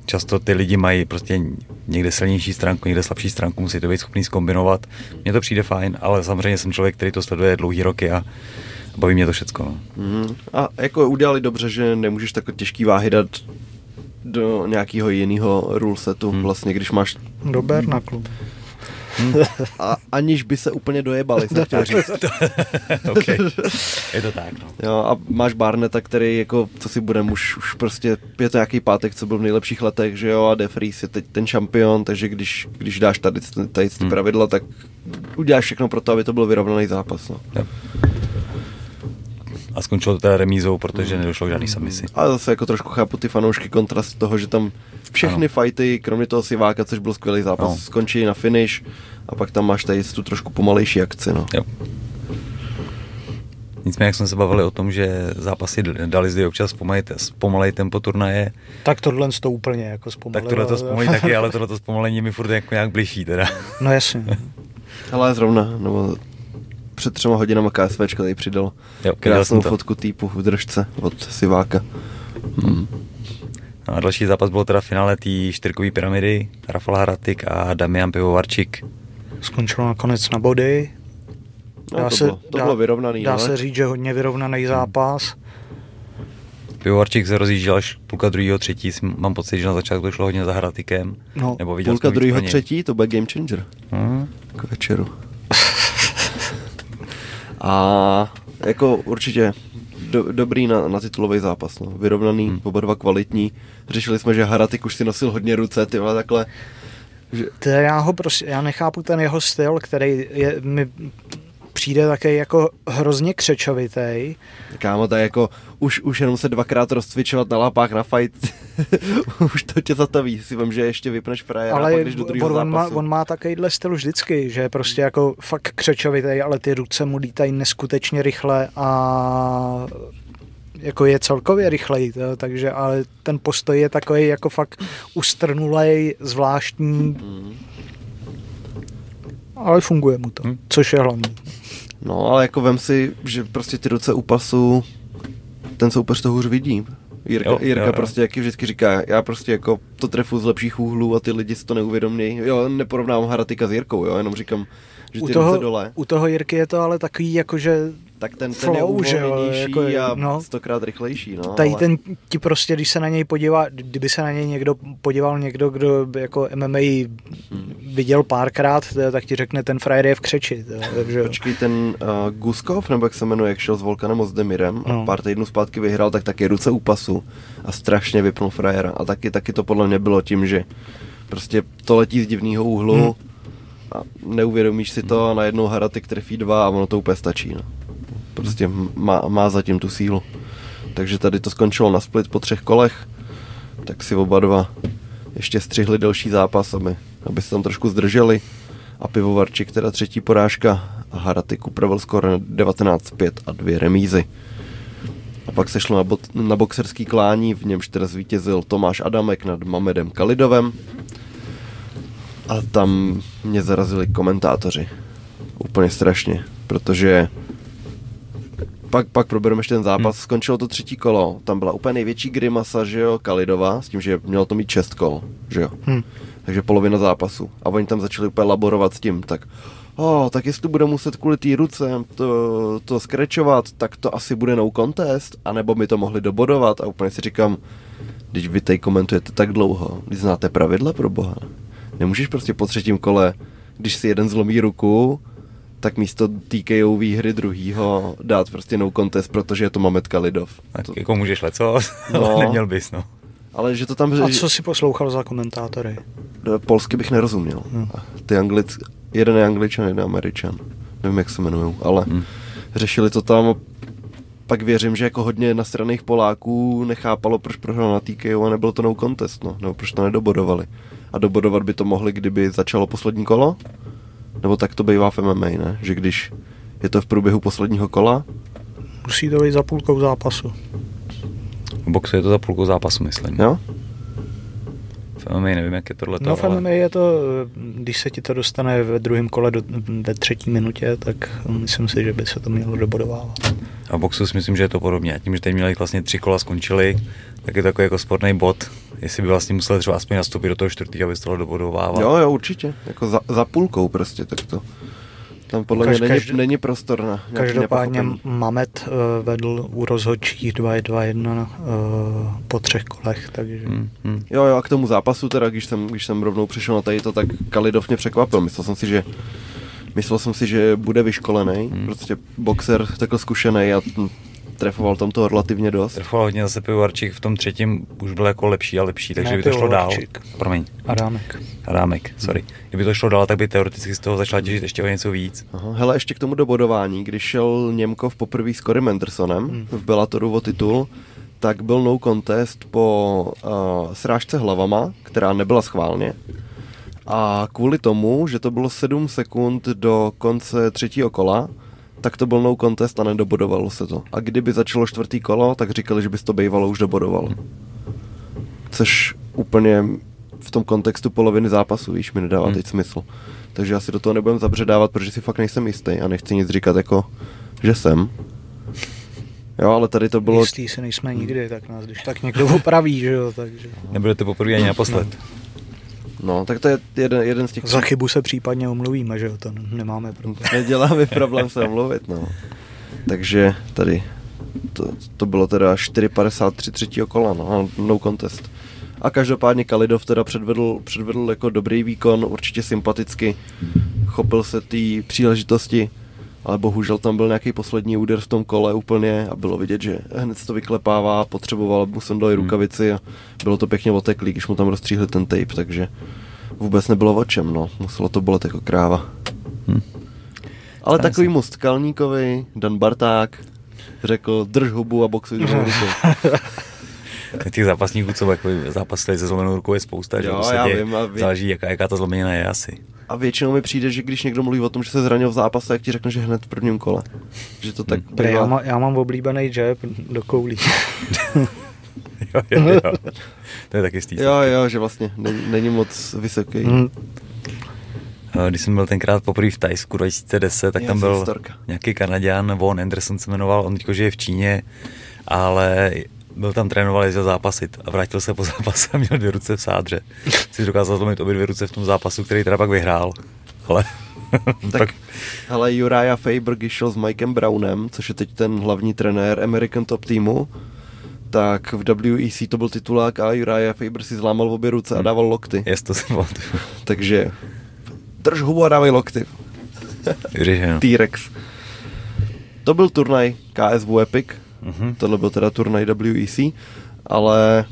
Často ty lidi mají prostě někde silnější stránku, někde slabší stránku, musí to být schopný zkombinovat. Mně to přijde fajn, ale samozřejmě jsem člověk, který to sleduje dlouhý roky a baví mě to všecko. A jako udělali dobře, že nemůžeš takhle těžký váhy dát do nějakého jiného rulesetu, vlastně, když máš... Do Bernaklu. A aniž by se úplně dojebali, jsem chtěl říct. Okay. Je to tak, Jo, a máš Barnetta, který, jako, co si budeme, už prostě, je to nějaký pátek, co byl v nejlepších letech, že jo, a DeFries je teď ten šampion, takže když dáš tady ty pravidla, tak uděláš všechno pro to, aby to byl vyrovnaný zápas, Jo. A skončilo to teda remízou, protože nedošlo k žádný submisi. Ale zase jako trošku chápu ty fanoušky kontrast toho, že tam všechny fighty, kromě toho Siváka, což byl skvělý zápas, skončí na finish a pak tam máš tady tu trošku pomalejší akci. Jo. Nicméně, jak jsme se bavili o tom, že zápasy dali zde občas zpomalej tempo turnaje. Tak tohle to úplně jako zpomalej. Tak tohle to zpomalej taky, ale tohle to zpomalení mi furt jako nějak bližší teda. No jasně. Ale zrovna, nebo před 3 hodinama KSVčka tady přidal krásnou fotku týpu v držce od Siváka. A další zápas bylo teda v finále té čtyřkové pyramidy, Rafael Haratik a Damian Pivovarčík. Skončilo nakonec na body. Dá se říct, že hodně vyrovnaný zápas. Pivovarčík se rozjížděl až půlka druhého třetí, mám pocit, že na začátku to šlo hodně za Haratikem. No, nebo půlka druhého třetí, to byl game changer. K večeru. A jako určitě dobrý na titulový zápas, no. Vyrovnaný, oba dva kvalitní. Řešili jsme, že Haratik už si nosil hodně ruce, ty vole, takhle. Že... Já nechápu ten jeho styl, který mi přijde také jako hrozně křečovitej. Kámo, to je jako už jenom se 2krát rozcvičovat na lápách na fight. Už to tě zataví, si vím, že ještě vypneš frajera, ale pak jdeš do druhého zápasu. Ale on má takovýhle styl vždycky, že je prostě jako fakt křečovitej, ale ty ruce mu lítají neskutečně rychle a jako je celkově rychlej, takže ale ten postoj je takový jako fakt ustrnulej, zvláštní, ale funguje mu to, což je hlavní. No, ale jako vem si, že prostě ty ruce u pasu, ten soupeř to hůř vidí. Jirka prostě jaký vždycky říká, já prostě jako to trefu z lepších úhlů a ty lidi si to neuvědomějí. Jo, neporovnám Haratika s Jirkou, jo, jenom říkám, že ty ruce dole. U toho Jirky je to ale takový jakože tak ten je úvolnější jako a stokrát rychlejší. No, tady ale... ten ti prostě, když se na něj podívá, kdyby se na něj někdo podíval, někdo, kdo jako MMA viděl párkrát, tak ti řekne, ten frajer je v křeči. Takže... Počkej, ten Guskov, nebo jak se jmenuje, jak šel s Volkanem Ozdemirem a pár týdnů zpátky vyhrál, tak taky ruce u pasu a strašně vypnul frajera. A taky to podle mě bylo tím, že prostě to letí z divného úhlu a neuvědomíš si to a najednou Haratik trefí 2 a ono to úplně stačí, no. Prostě má zatím tu sílu. Takže tady to skončilo na split po 3 kolech, tak si oba dva ještě střihli delší zápas, aby se tam trošku zdrželi. A Pivovarčík teda 3. porážka a Haratik upravil skoro 19-5 a 2 remízy. A pak se šlo na boxerský klání, v němž teda zvítězil Tomáš Adamek nad Mamedem Kalidovem. A tam mě zarazili komentátoři. Úplně strašně, protože... Pak probereme ještě ten zápas, skončilo to 3. kolo, tam byla úplně největší grimasa, že jo, Kalidova, s tím, že mělo to mít 6 kol, že jo, takže polovina zápasu a oni tam začali úplně laborovat s tím, tak jestli bude muset kvůli té ruce to skrečovat, tak to asi bude no contest, anebo mi to mohli dobodovat a úplně si říkám, když vy tady komentujete tak dlouho, když znáte pravidla pro boha, nemůžeš prostě po 3. kole, když si jeden zlomí ruku, tak místo TKO výhry druhýho dát prostě no contest, protože je to Mamed Kalidov. Tak to... jako můžeš lecovat, ale neměl bys, no. Ale že to tam... A co si poslouchal za komentátory? Polsky bych nerozuměl. Jeden je Angličan, jeden Američan. Nevím, jak se jmenujou, ale řešili to tam. Pak věřím, že jako hodně nastranných Poláků nechápalo, proč prohrál na TKO a nebylo to no contest, no. Nebo proč to nedobodovali. A dobodovat by to mohli, kdyby začalo poslední kolo. Nebo tak to bývá v MMA, ne? Že když je to v průběhu posledního kola... Musí to být za půlkou zápasu. V boxu je to za půlkou zápasu, myslím. Jo? V MMA nevím, jak je tohleto. No v MMA je to, když se ti to dostane ve druhém kole ve 3. minutě, tak myslím si, že by se to mělo dobodovávat. A v boxu si myslím, že je to podobně. A tím, že tady měli vlastně 3 kola skončili, tak je takový jako sporný bod. Jestli by vlastně musel třeba aspoň nastoupit do toho 4, aby se toho dobodovával. Jo, určitě. Jako za půlkou prostě, tak to. Tam podle mě není prostor na nějaký Každopádně Mamed vedl u rozhodčích 2-1 po 3 kolech, takže... Jo, a k tomu zápasu teda, když jsem rovnou přišel na tady to, tak Kalidov mě překvapil. Myslel jsem si, že bude vyškolený, prostě boxer takhle zkušený a... Trefoval tam to relativně dost. Trefoval hodně, zase Pivovarčík v tom 3. už byl jako lepší a lepší, takže by to šlo dál. Promiň. Adámek, sorry. Kdyby to šlo dál, tak by teoreticky z toho začala těžit ještě o něco víc. Aha, hele, ještě k tomu dobodování, když šel Němkov poprvé s Corym Andersonem v Bellatoru o titul, tak byl no contest po srážce hlavama, která nebyla schválně. A kvůli tomu, že to bylo 7 sekund do konce 3. kola, tak to byl no contest a nedobodovalo se to. A kdyby začalo čtvrtý kolo, tak říkali, že bys to bývalo už dobodoval. Což úplně v tom kontextu poloviny zápasu, víš, mi nedává teď smysl. Takže já si do toho nebudem zabředávat, protože si fakt nejsem jistý a nechci nic říkat jako, že jsem. Jo, ale tady to bylo... Jistý si nejsme nikdy, tak nás když tak někdo opraví, že jo, takže... Nebudete poprvé ani naposled. No, tak to je jeden z těch... Za chybu se případně omluvíme, že jo, to nemáme problém. Neděláme problém se omluvit, no. Takže tady to bylo teda 4.53 třetího kola, no, no contest. A každopádně Kalidov teda předvedl jako dobrý výkon, určitě sympaticky, chopil se té příležitosti, ale bohužel tam byl nějaký poslední úder v tom kole úplně a bylo vidět, že hned to vyklepává, potřeboval, mu jsem dal i rukavici a bylo to pěkně oteklý, když mu tam rozstříhli ten tape, takže vůbec nebylo o čem, no, muselo to bolet jako kráva. Ale takovýmu Skalníkovi Dan Barták řekl, drž hubu a boxuj druhou rukou. Těch zápasníků, co zápasili se zlomenou rukou, je spousta, že záleží, jaká ta zlomenina je asi. A většinou mi přijde, že když někdo mluví o tom, že se zranil v zápase, jak ti řekne, že hned v prvním kole. Že to tak bývá... já mám oblíbený jab do koulí. jo. To je taky stýsný. Jo, že vlastně není moc vysoký. Když jsem byl tenkrát poprvé v Thajsku 2010, tak tam byl nějaký Kanaďan, Von Anderson se jmenoval, on teďko žije v Číně, ale... Byl tam, trénoval, jezdil zápasit a vrátil se po zápase a měl 2 ruce v sádře. Si dokázal zlomit obě 2 ruce v tom zápasu, který teda pak vyhrál. Ale... tak, hele, Uriah Faber šel s Mikem Brownem, což je teď ten hlavní trenér American Top týmu, tak v WEC to byl titulák a Uriah Faber si zlámal obě ruce a dával lokty. Jest to jsem takže drž hubu a dávej lokty. T-Rex. To byl turnaj KSW Epic. Tohle byl teda turnaj WEC, ale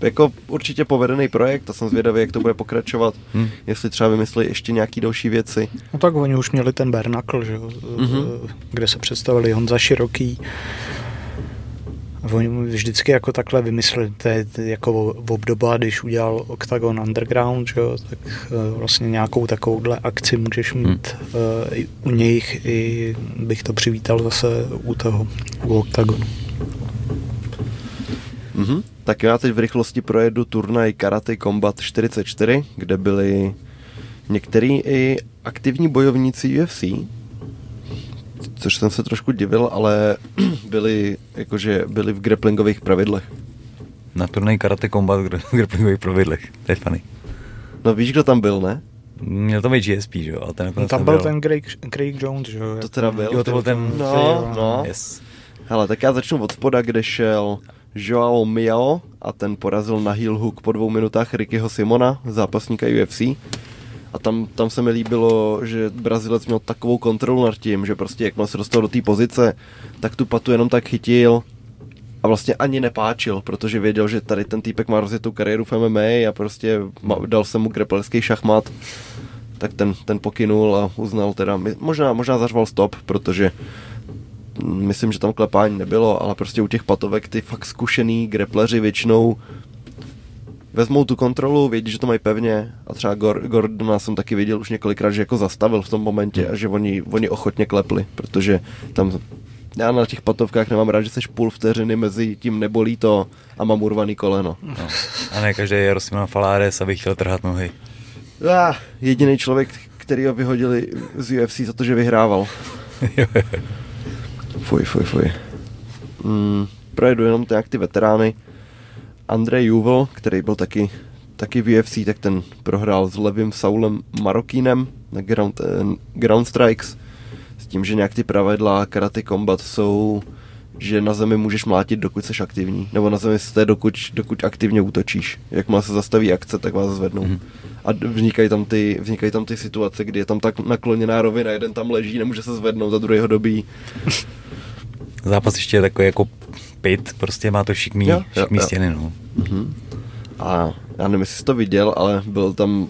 jako určitě povedený projekt a jsem zvědavý, jak to bude pokračovat, jestli třeba vymyslí ještě nějaký další věci. No tak oni už měli ten Bernakl, že? Kde se představili Honza Široký. Oni vždycky jako takhle vymysleli, to je jako obdoba, když udělal Octagon Underground, že? Tak vlastně nějakou takovouhle akci můžeš mít u nich i bych to přivítal zase u Octagonu. Tak já teď v rychlosti projedu turnaj Karate Combat 44, kde byli některý i aktivní bojovníci UFC, což jsem se trošku divil, ale byli v grapplingových pravidlech. Na turnej Karate Combat v grapplingových pravidlech, to je funny. No víš, kdo tam byl, ne? Měl tam být GSP, že jo? No, tam byl ten Craig Jones, že jo? To teda byl? Jo, to byl ten... No. Yes. Hele, tak já začnu od spoda, kde šel Joao Miao a ten porazil na heel hook po 2 minutách Rickyho Simona, zápasníka UFC. A tam se mi líbilo, že Brazilec měl takovou kontrolu nad tím, že prostě jakmile se dostal do té pozice, tak tu patu jenom tak chytil a vlastně ani nepáčil, protože věděl, že tady ten týpek má rozjetou kariéru v MMA a prostě dal se mu grapplerský šachmat, tak ten pokynul a uznal teda, možná zařval stop, protože myslím, že tam klepání nebylo, ale prostě u těch patovek ty fakt zkušený grappleři většinou vezmou tu kontrolu, vědí, že to mají pevně a třeba Gordona jsem taky viděl už několikrát, že jako zastavil v tom momentě a že oni ochotně klepli, protože tam já na těch patovkách nemám rád, že seš půl vteřiny mezi tím nebolí to a mám urvaný koleno. No. A ne každý je Rosmina Faláres, aby chtěl trhat nohy. Jediný člověk, který ho vyhodili z UFC za to, že vyhrával. Fuj. Projedu jenom nějak ty veterány. Andrej Juvel, který byl taky v UFC, tak ten prohrál s Levim Saulem Marokínem na Ground Strikes s tím, že nějak ty pravidla Karate Combat jsou, že na zemi můžeš mlátit, dokud seš aktivní, nebo na zemi jste, dokud aktivně útočíš. Jakmile se zastaví akce, tak vás zvednou. A vznikají tam ty situace, kdy je tam tak nakloněná rovina, jeden tam leží, nemůže se zvednout, za druhého dobí. Zápas ještě je takový jako pit, prostě má to šikmý stěny, no. A já nevím, jestli jsi to viděl, ale byl tam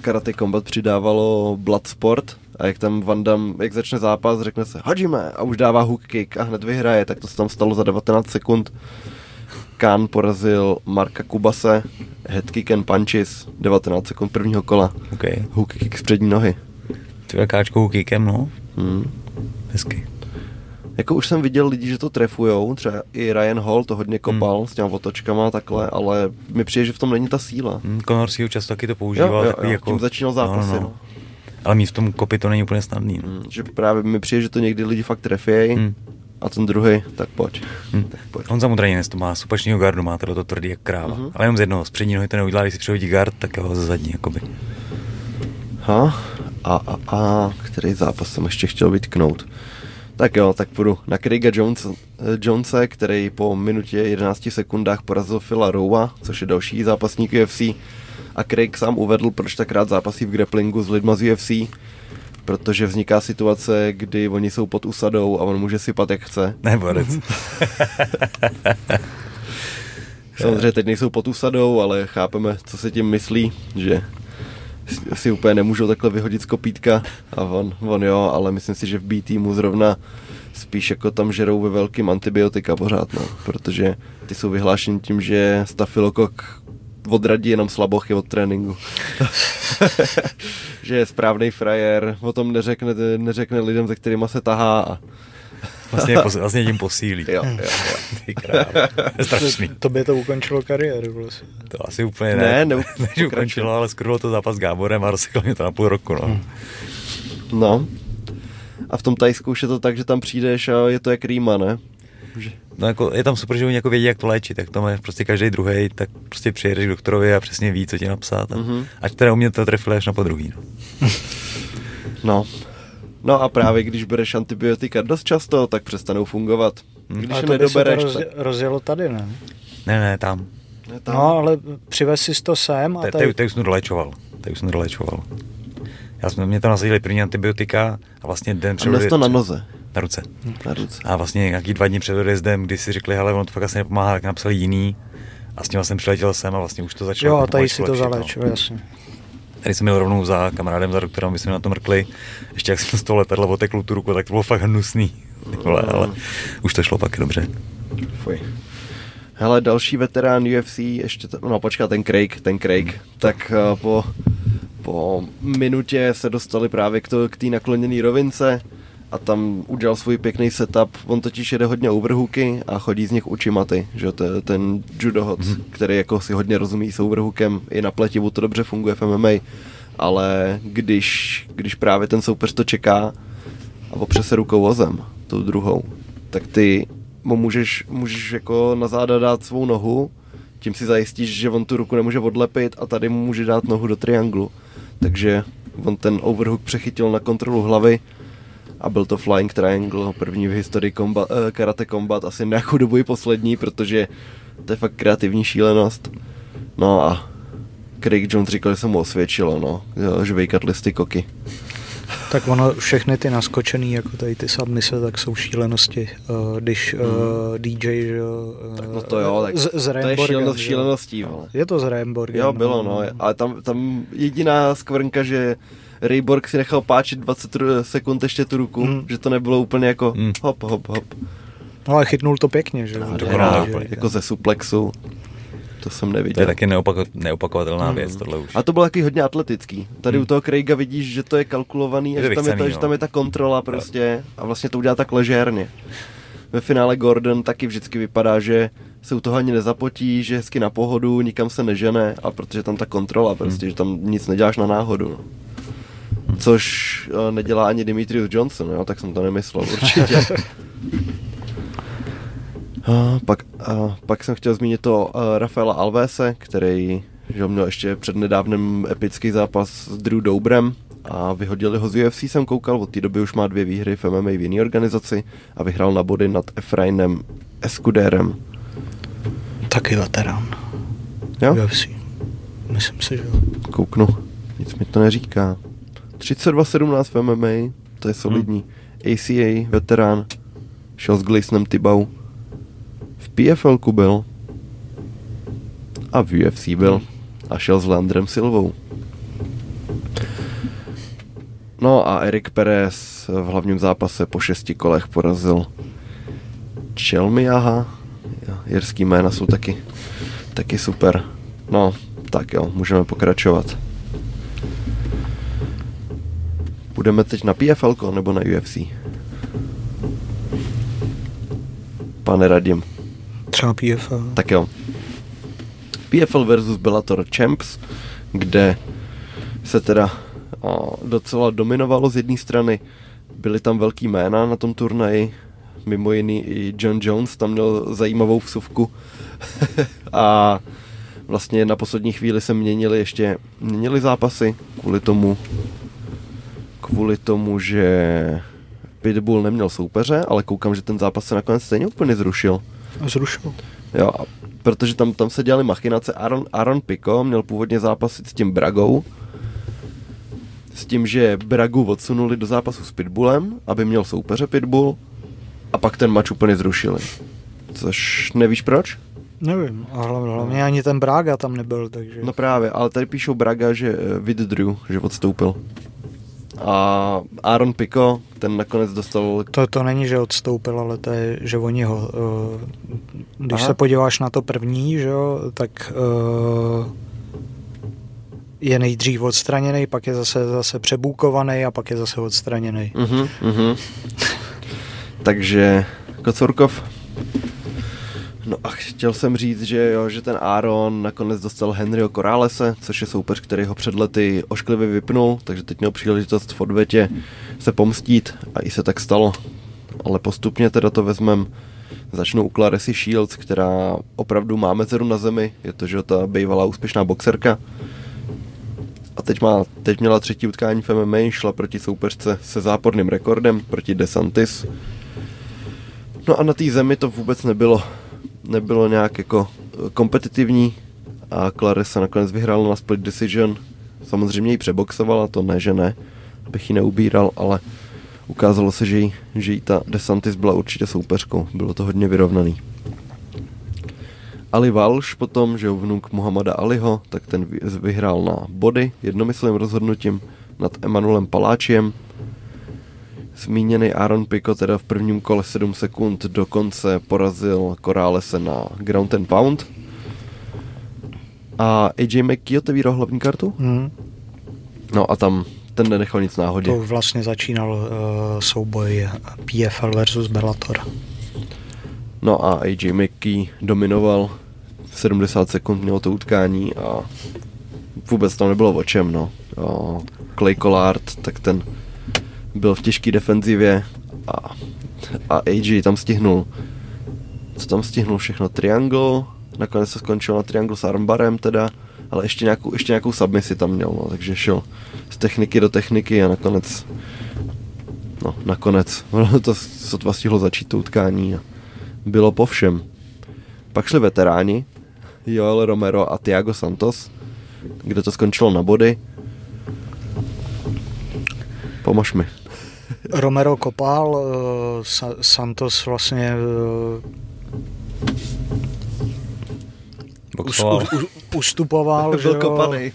Karate Combat přidávalo Bloodsport a jak tam Van Damme, jak začne zápas, řekne se Hajime a už dává hook kick a hned vyhraje, tak to se tam stalo za 19 sekund. Khan porazil Marka Kubase head kick and punches 19 sekund prvního kola. Okay. Hook kick z přední nohy. Ty velkáčkou hook kickem, no. Hezky. Jako už jsem viděl lidi, že to trefujou, třeba i Ryan Hall to hodně kopal s těma otočkama a takhle, ale mi přijde, že v tom není ta síla. Conor Siu často taky to používal. Jo, jako... tím začínal zápasy. No. Ale mít v tom kopy to není úplně snadný. Že právě mi přijde, že to někdy lidi fakt trefějí a ten druhý, tak pojď. Tak pojď. On zamudraněnec to má, z opačného gardu má to tvrdý jak kráva. Ale jenom z jednoho, z přední nohy to neudělá, když si přehodí gard, tak ho ze zadní jakoby. Který zápas jsem ještě chtěl vytknout? Tak jo, tak půjdu na Craiga Jonese, který po minutě 11 sekundách porazil Phila Rowa, což je další zápasník UFC. A Craig sám uvedl, proč tak rád zápasí v grapplingu s lidma z UFC, protože vzniká situace, kdy oni jsou pod usadou a on může sypat jak chce. Nebodec. Samozřejmě teď nejsou pod usadou, ale chápeme, co se tím myslí, že... si úplně nemůžou takhle vyhodit z kopítka a on jo, ale myslím si, že v BT mu zrovna spíš jako tam žerou ve velkým antibiotika pořád, no, protože ty jsou vyhlášeni tím, že stafilokok odradí jenom slabochy od tréninku. Že je správnej frajer, o tom neřekne lidem, se kterýma se tahá a vlastně tím posílí. Jo. Ty krále, strašný. To by to ukončilo kariéru vlastně. To asi úplně ne ukončilo, ale skrůlo to zápas s Gáborem a rozseklo mě to na půl roku, no. No. A v tom Tajsku už je to tak, že tam přijdeš a je to jak rýma, ne? No jako, je tam super, že oni jako vědí, jak to léčit, tak tam je prostě každý druhý, tak prostě přijedeš k doktorovi a přesně ví, co ti napsat. Ať teda u mě to trefilo až na podruhý, no. No a právě když bereš antibiotika dost často, tak přestanou fungovat. Když ale to nedobereš, by se to rozjelo tady, ne? Ne, tam. No, ale přivez si to sem a tady... Teď jsem doléčoval. Mě tam nasadili první antibiotika a vlastně den před... A měl to na noze? Na ruce. A vlastně nějaký 2 dny před odjezdem, když si řekli, hele, ono to fakt asi nepomáhá, tak napsali jiný. A s tím jsem přiletěl sem a vlastně už to začalo... Jo, a tady si to zaléčil, jasně. Tady jsem měl rovnou za kamarádem, za doktorem, my jsme na to mrkli. Ještě jak jsem z toho letadla otekl tu ruku, tak to bylo fakt hnusný. Ale už to šlo pak dobře. Fuj. Hele, další veterán UFC, ještě ten Craig. Tak po minutě se dostali právě k té nakloněné rovince a tam udělal svůj pěkný setup. On totiž jede hodně overhooky a chodí z nich učimaty, že to je ten judohod, který jako si hodně rozumí s overhookem, i na pletivu to dobře funguje v MMA, ale když právě ten soupeř to čeká a opře se rukou o zem, tou druhou, tak ty mu můžeš jako na záda dát svou nohu, tím si zajistíš, že on tu ruku nemůže odlepit a tady mu může dát nohu do trianglu. Takže on ten overhook přechytil na kontrolu hlavy a byl to Flying Triangle, první v historii Karate Combat, asi na chudobu i poslední, protože to je fakt kreativní šílenost. No a Craig Jones říkal, že se mu osvědčilo, no, žvejkat listy koky. Tak ono, všechny ty naskočený, jako tady ty submise, tak jsou šílenosti, když DJ z Ramborgen. To je šílenost šíleností, vole. Je to z Ramborgen. Jo, bylo, no, ale tam jediná skvrnka, že Ray Borg si nechal páčit 20 sekund ještě tu ruku, že to nebylo úplně jako hop. No ale chytnul to pěkně, že? Jako ze suplexu. To jsem neviděl. To je taky neopakovatelná věc, tohle už. A to bylo taky hodně atletický. Tady u toho Craiga vidíš, že to je kalkulovaný, a že tam je ta kontrola prostě a vlastně to udělá tak ležérně. Ve finále Gordon taky vždycky vypadá, že se u toho ani nezapotí, že hezky na pohodu, nikam se nežene, a protože tam ta kontrola prostě, že tam nic neděláš na náhodu, no. Což nedělá ani Demetrius Johnson, jo? Tak jsem to nemyslel určitě. Pak jsem chtěl zmínit to Rafaela Alvese, který že měl ještě přednedávnem epický zápas s Drew Doubrem a vyhodili ho z UFC, jsem koukal, od té doby už má 2 výhry v MMA v jiné organizaci a vyhrál na body nad Efrainem Escudérem. Taky veterán. Jo? UFC. Myslím si, že jo. Kouknu, nic mi to neříká. 32-17 v MMA, to je solidní. ACA, veterán, šel s Glasonem Tibau. V PFLku byl. A v UFC byl. A šel s Leandrem Silvou. No a Erik Perez v hlavním zápase po 6 kolech porazil Čelmiaha. Jirský jména jsou taky super. No, tak jo, můžeme pokračovat. Půjdeme teď na PFLko nebo na UFC? Pane Radim. Třeba PFL. Tak jo. PFL versus Bellator Champs, kde se teda docela dominovalo z jedné strany. Byly tam velký jména na tom turnaji, mimo jiný i John Jones tam měl zajímavou vsuvku a vlastně na poslední chvíli se měnili zápasy kvůli tomu, že Pitbull neměl soupeře, ale koukám, že ten zápas se nakonec stejně úplně zrušil. Zrušil. Jo, protože tam se dělaly machinace. Aaron Pico měl původně zápasit s tím Bragou, s tím, že Bragu odsunuli do zápasu s Pitbullem, aby měl soupeře Pitbull, a pak ten mač úplně zrušili. Což nevíš proč? Nevím, a hlavně ani ten Braga tam nebyl, takže... No právě, ale tady píšou Braga, že withdrew, že odstoupil. A Aaron Pico, ten nakonec dostal... To není, že odstoupil, ale to je, že oni ho... Když se podíváš na to první, že jo, tak... je nejdřív odstraněný, pak je zase přebukovaný a pak je zase odstraněný. Mm-hmm, mm-hmm. Takže Kocourkov. No a chtěl jsem říct, že ten Aaron nakonec dostal Henryho Corralese, což je soupeř, který ho před lety ošklivě vypnul, takže teď měl příležitost v odvetě se pomstít a i se tak stalo. Ale postupně teda to vezmem. Začnu u Clarissy Shields, která opravdu má mezeru na zemi, je to, že ta bývalá úspěšná boxerka. A teď měla třetí utkání v MMA, šla proti soupeřce se záporným rekordem, proti DeSantis. No a na té zemi to vůbec nebylo nějak jako kompetitivní a Clarissa nakonec vyhrála na split decision. Samozřejmě ji přeboxovala, to ne, že ne, abych ji neubíral, ale ukázalo se, že jí ta DeSantis byla určitě soupeřkou, bylo to hodně vyrovnaný. Ali Walsh potom, že vnuk Muhammada Aliho, tak ten vyhrál na body jednomyslným rozhodnutím nad Emanuelem Paláčiem. Zmíněný Aaron Pico teda v prvním kole 7 sekund dokonce porazil Corralese na ground and pound. A AJ McKee otevíral hlavní kartu? Mm. No a tam ten nenechal nic náhodě. To vlastně začínal souboj PFL versus Bellator. No a AJ McKee dominoval, 70 sekund mělo to utkání a vůbec tam nebylo o čem, no. Clay Collard, tak ten byl v těžké defenzivě a AJ tam stihnul. Co tam stihnul všechno? Triangle, nakonec se skončilo na triangle s armbarem teda, ale ještě nějakou submisi tam měl, no, takže šel z techniky do techniky a nakonec. To sotva stihlo začít to utkání. Bylo po všem. Pak šli veteráni, Joel Romero a Thiago Santos, kde to skončilo na body. Pomož mi. Romero kopal, Santos vlastně ustupoval, že kopaný.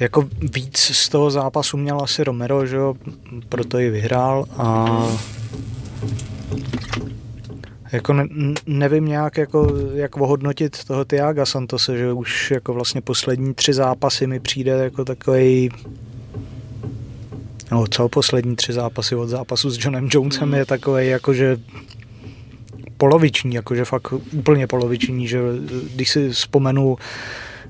Jako víc z toho zápasu měl asi Romero, že jo, proto ji vyhrál a jako nevím nějak jako, jak ohodnotit toho Thiaga Santose, že už jako vlastně poslední 3 zápasy mi přijde jako takovej, no co poslední 3 zápasy od zápasu s Johnem Jonesem je takovej jakože poloviční, jakože fakt úplně poloviční, že když si vzpomenu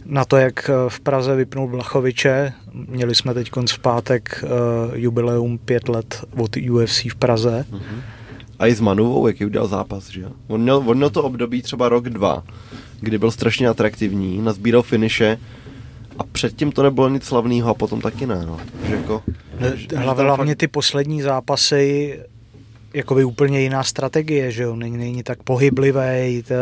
na to, jak v Praze vypnul Blachoviče, měli jsme teď v pátek jubileum 5 let od UFC v Praze, mm-hmm. A i s Manuvou, jaký udělal zápas, že jo? On měl to období třeba rok, 2, kdy byl strašně atraktivní, nazbíral finiše a předtím to nebylo nic slavného a potom taky ne, no. Že jako, hlavně fakt... ty poslední zápasy, jakoby úplně jiná strategie, že jo? Není tak pohyblivý. To...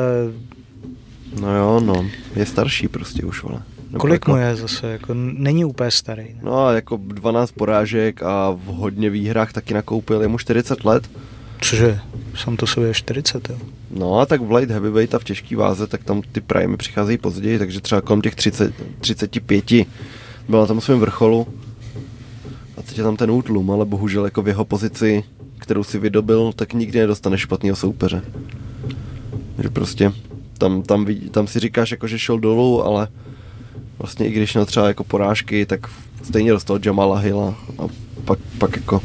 No jo, no. Je starší prostě už, vole. Kolik mu je zase? Jako, není úplně starý. Ne? No a jako 12 porážek a v hodně výhrách taky nakoupil. Je mu 40 let. Cože? Sam to sobě je 40, jo. No a tak v light heavyweight a v těžký váze, tak tam ty primy přicházejí později, takže třeba kolem těch 35 byl na tom svém vrcholu a teď je tam ten útlum, ale bohužel jako v jeho pozici, kterou si vydobil, tak nikdy nedostaneš špatného soupeře. Že prostě tam si říkáš, jako, že šel dolů, ale vlastně i když měl třeba jako porážky, tak stejně dostal Jamala Hilla a pak jako...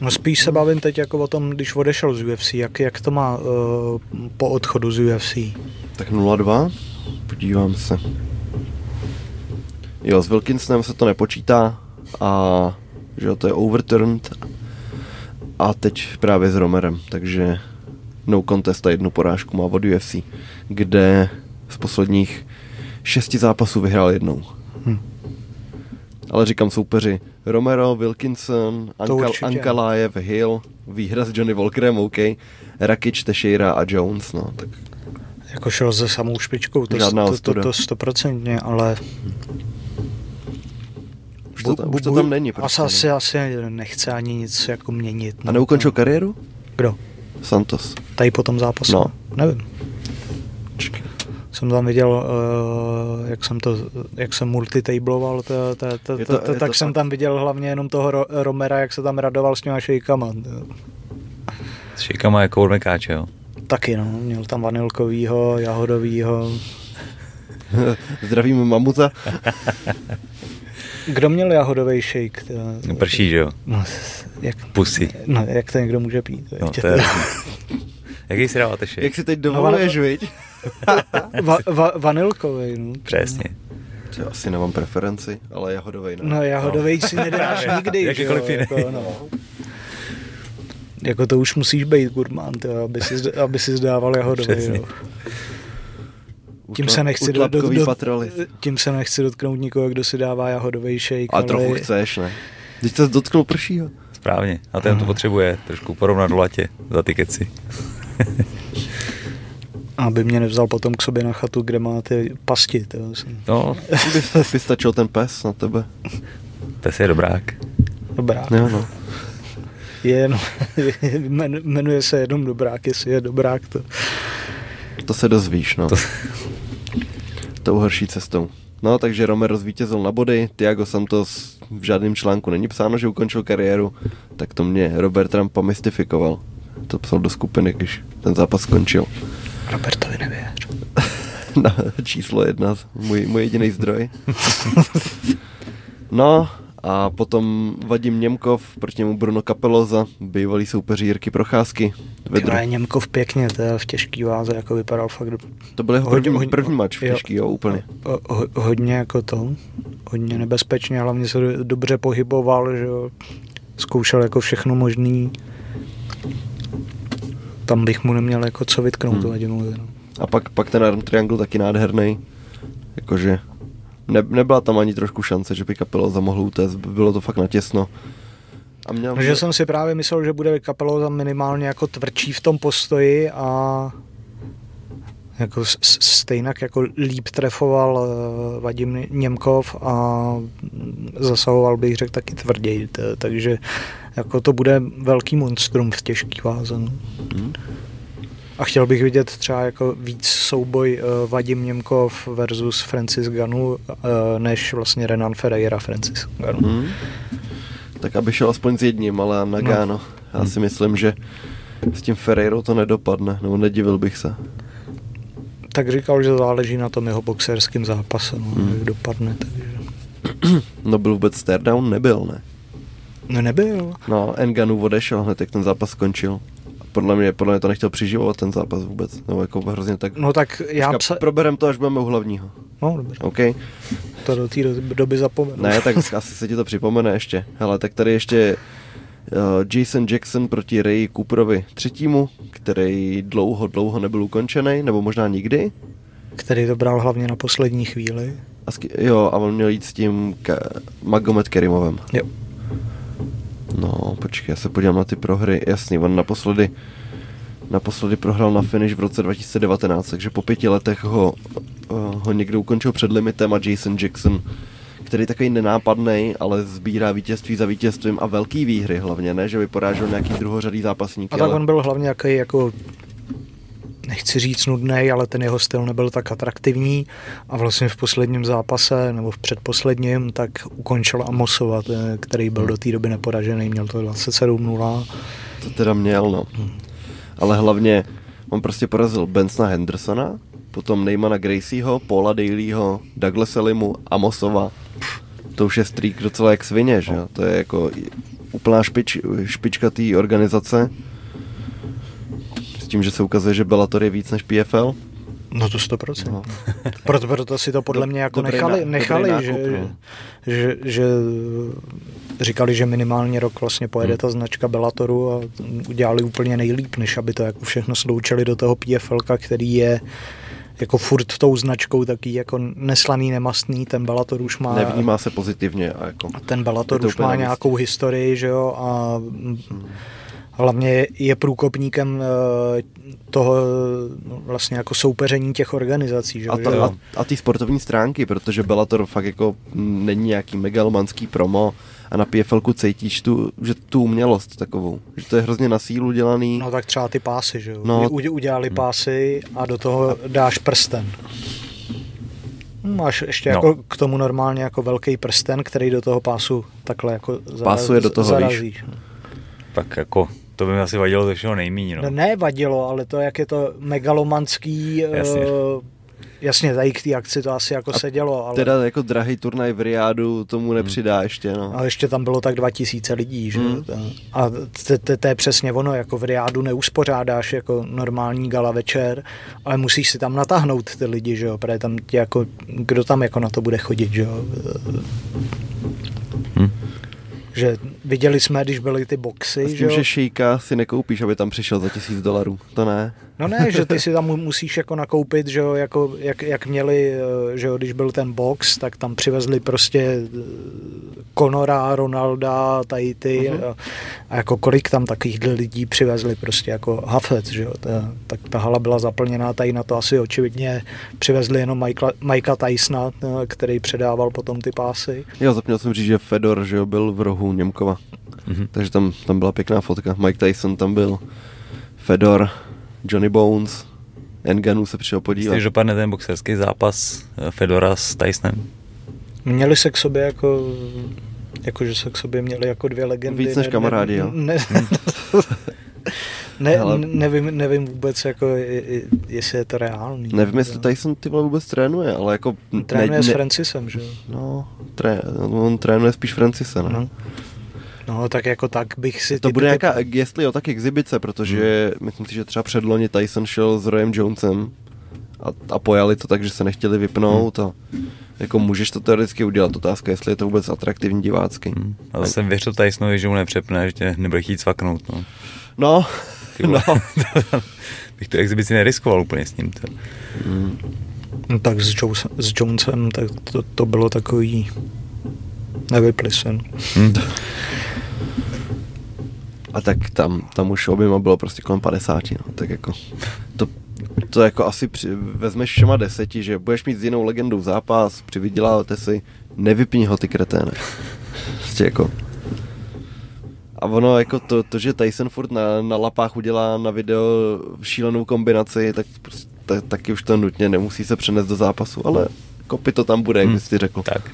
No spíš se bavím teď jako o tom, když odešel z UFC, jak to má po odchodu z UFC? Tak 0-2, podívám se. Jo, s Wilkinsonem se to nepočítá a že to je overturned a teď právě s Romerem, takže no contest a jednu porážku má od UFC, kde z posledních 6 zápasů vyhrál jednou. Ale říkám soupeři Romero, Wilkinson, Ankalaev, Hill, výhra s Johnny Walkerem, OK, Rakic, Teixeira a Jones, no tak... Jako šel se samou špičkou, to 100%, ale... Už to tam není. Prostě, asi nechce ani nic jako měnit. A neukončil kariéru? Kdo? Santos. Tady po tom zápasu? No. Nevím. Jsem tam viděl, jak jsem multitabloval, tak jsem tam viděl hlavně jenom toho Romera, jak se tam radoval s těma šejkama. S šejkama jako od Mekáče, jo? Taky, no. Měl tam vanilkovýho, jahodovýho. Zdravím mamuta. Kdo měl jahodový šejk? Prší, že jo? No, pusy. No, jak to někdo může pít? No, to je... Jaký si dáváte šejk? Jak si teď dovoluješ, viď? Vanilkovej, no. Přesně. Já asi nemám preferenci, ale jahodovej ne. No, jahodovej si nedáš nikdy, jakýkoliv jiný. Jako, no. Jako to už musíš být gurmán, aby si zdával jahodovej, no. Tím se nechci dotknout nikoho, kdo si dává jahodovej shake. A trochu chceš, ne? Když se dotknul pršího. Správně. A ten to potřebuje trošku porovnat do latě za ty keci. Aby mě nevzal potom k sobě na chatu, kde má ty pasti. No, by stačil ten pes na tebe. Pes je dobrák. Dobrák. Jo, no. Jmenuje se jenom dobrák, jestli je dobrák to... To se dozvíš, no. Tou horší cestou. No, takže Romero zvítězil na body, Thiago Santos v žádném článku není psáno, že ukončil kariéru, tak to mě Robert Trumpa mystifikoval. To psal do skupiny, když ten zápas skončil. Robertovi nevěř. No, číslo 1, můj jediný zdroj. No, a potom Vadim Němkov, proti němu Bruno Kapeloza, bývalý soupeři Jirky Procházky. Tyhle Němkov pěkně, to je v těžký váze, jako vypadal fakt... To byl jeho první mač v těžký, jo, úplně. Hodně jako to, hodně nebezpečně, hlavně se dobře pohyboval, že jo, zkoušel jako všechno možný. Tam bych mu neměl jako co vytknout tu Vadimu. No. A pak ten arm triangle taky nádherný, jakože... Nebyla tam ani trošku šance, že by Kapeloza mohl utéct, bylo to fakt natěsno. A měl... No, že jsem si právě myslel, že bude Kapeloza minimálně jako tvrdší v tom postoji a jako stejnak jako líp trefoval Vadim Němkov a zasahoval, bych řekl, taky tvrději, takže jako to bude velký monstrum v těžký váze. A chtěl bych vidět třeba jako víc souboj Vadim Němkov versus Francis Ganu, než vlastně Renan Ferreira Francis Ganu. Tak aby šel aspoň s jedním, ale na Gano. Já si myslím, že s tím Ferreirou to nedopadne, nebo nedivil bych se. Tak říkal, že záleží na tom jeho boxerském zápase, jak dopadne. Takže... No byl vůbec staredown? Nebyl, ne? No nebyl. No, Nganu odešel hned, jak ten zápas skončil. Podle mě to nechtěl přiživovat ten zápas vůbec, nebo jako hrozně tak... No tak já... Proberem to, až budeme u hlavního. No, dobře. Okay. To do té doby zapomenu. Ne, tak asi se ti to připomene ještě. Hele, tak tady ještě Jason Jackson proti Rayi Cooperovi III, který dlouho nebyl ukončený, nebo možná nikdy. Který to bral hlavně na poslední chvíli. A on měl jít s tím Magomed Kerimovem. Jo. No, počkej, já se podívám na ty prohry. Jasný, on naposledy prohrál na finish v roce 2019, takže po 5 letech ho někdo ukončil před limitem a Jason Jackson, který je takový nenápadnej, ale sbírá vítězství za vítězstvím a velký výhry hlavně, ne? Že by porážel nějaký druhořadý zápasníky. A tak on byl hlavně jaký jako... nechci říct nudnej, ale ten jeho styl nebyl tak atraktivní a vlastně v posledním zápase, nebo v předposledním, tak ukončil Amosova, který byl do té doby neporažený, měl to 27-0. To teda měl, no. Ale hlavně on prostě porazil Bensona Hendersona, potom Neymana Gracieho, Paula Dailyho, Douglasa Limu, Amosova. to už je střík docela jak svině, že jo? To je jako úplná špička té organizace. S tím, že se ukazuje, že Bellator je víc než PFL. No to 100%. No. Proto si to podle mě jako nechali nákup, že říkali, že minimálně rok vlastně pojede ta značka Bellatoru a udělali úplně nejlíp, než aby to jako všechno sloučili do toho PFLka, který je jako furt tou značkou taky jako neslaný, nemastný, ten Bellator už má... Nevnímá se pozitivně. A jako ten Bellator už má nějakou historii, že jo, a... Hlavně je průkopníkem toho vlastně jako soupeření těch organizací. Že? A ty sportovní stránky, protože Bellator fakt jako není nějaký megalomanský promo a na PFLku cítíš tu umělost takovou. Že to je hrozně na sílu dělaný. No tak třeba ty pásy, že jo. No. Udělali pásy a do toho dáš prsten. Máš ještě jako k tomu normálně jako velký prsten, který do toho pásu takhle jako zarazíš. Tak jako, to by mi asi vadilo ze všeho nejméně. No. No ne vadilo, ale to, jak je to megalomanský, jasně tady k té akci to asi jako se dělo. Ale... Teda jako drahý turnaj v Riádu tomu nepřidá ještě. No. A ještě tam bylo tak 2000 lidí, že? A to je přesně ono, jako v Riádu neuspořádáš jako normální gala večer, ale musíš si tam natáhnout ty lidi, že jo, protože tam jako, kdo tam jako na to bude chodit, že jo. Že viděli jsme, když byly ty boxy. S tím, že šejka si nekoupíš, aby tam přišel za $1000, to ne. No ne, že ty si tam musíš jako nakoupit, že jo, jako, jak měli, že jo, když byl ten box, tak tam přivezli prostě Conora, Ronalda, tady ty, a jako kolik tam takových lidí přivezli, prostě jako Hafec, že jo, tak ta hala byla zaplněná, tady na to asi očividně přivezli jenom Mikea Tysona, který předával potom ty pásy. Jo, zapněl jsem říct, že Fedor, že jo, byl v rohu Němkova, takže tam byla pěkná fotka, Mike Tyson tam byl, Fedor, Johnny Bones, Ngannou se přišel podívat. Myslíš, že dopadne ten boxerský zápas Fedora s Tysonem? Měli se k sobě jako že se k sobě měli jako dvě legendy. Víc než kamarádi, jo. Nevím vůbec, jako, jestli je to reálný. Nevím, jestli Tyson ty vůbec trénuje, ale jako... Trénuje s Francisem, že jo? No, on trénuje spíš Francise, ne? No, tak jako tak bych si... To bude nějaká, jestli jo, tak exibice, protože myslím si, že třeba předloni Tyson šel s Royem Jonesem a pojali to tak, že se nechtěli vypnout a jako můžeš to teoreticky udělat. Otázka, jestli je to vůbec atraktivní divácky. Ale jsem věřil Tysonovi, že mu nepřepne, že nebude chtít cvaknout, no. Bych tu exibici neriskoval úplně s ním. No, tak s Jonesem tak to bylo takový nevyplysen. A tak tam už oběma bylo prostě kolem 50, no, tak jako to jako asi vezmeš všema 10, že budeš mít s jinou legendou zápas, přivyděláte si, nevypni ho, ty kreténe. Prostě jako... A ono, jako to že Tyson furt na lapách udělá na video šílenou kombinaci, tak prostě, taky už to nutně nemusí se přenést do zápasu, ale kopy to tam bude, jak bys ty řekl. Tak.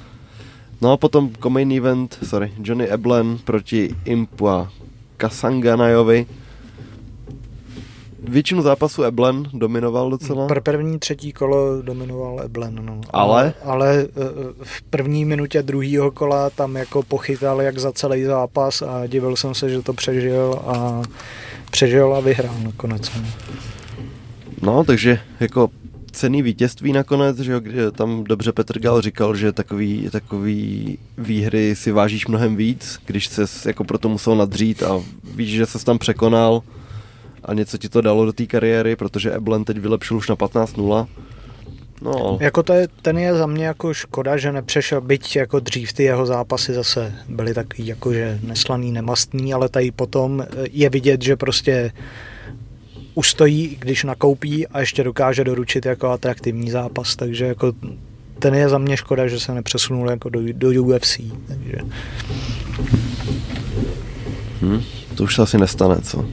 No a potom co-main event, Johnny Eblen proti Impua Kasanganajovi. Většinu zápasu Eblen dominoval docela. První třetí kolo dominoval Eblen, no. Ale v první minutě druhého kola tam jako pochytal jak za celý zápas a divil jsem se, že to přežil a vyhrál nakonec. No, takže jako cenný vítězství nakonec, že jo, tam dobře Petr Gal říkal, že takový výhry si vážíš mnohem víc, když ses jako proto musel nadřít a víš, že ses tam překonal a něco ti to dalo do té kariéry, protože Eblen teď vylepšil už na 15-0. No. Jako ten je za mě jako škoda, že nepřešel, byť jako dřív ty jeho zápasy zase byly takový jakože neslaný, nemastný, ale tady potom je vidět, že prostě ustojí, když nakoupí a ještě dokáže doručit jako atraktivní zápas, takže jako ten je za mě škoda, že se nepřesunul jako do UFC, takže. To už se asi nestane, co?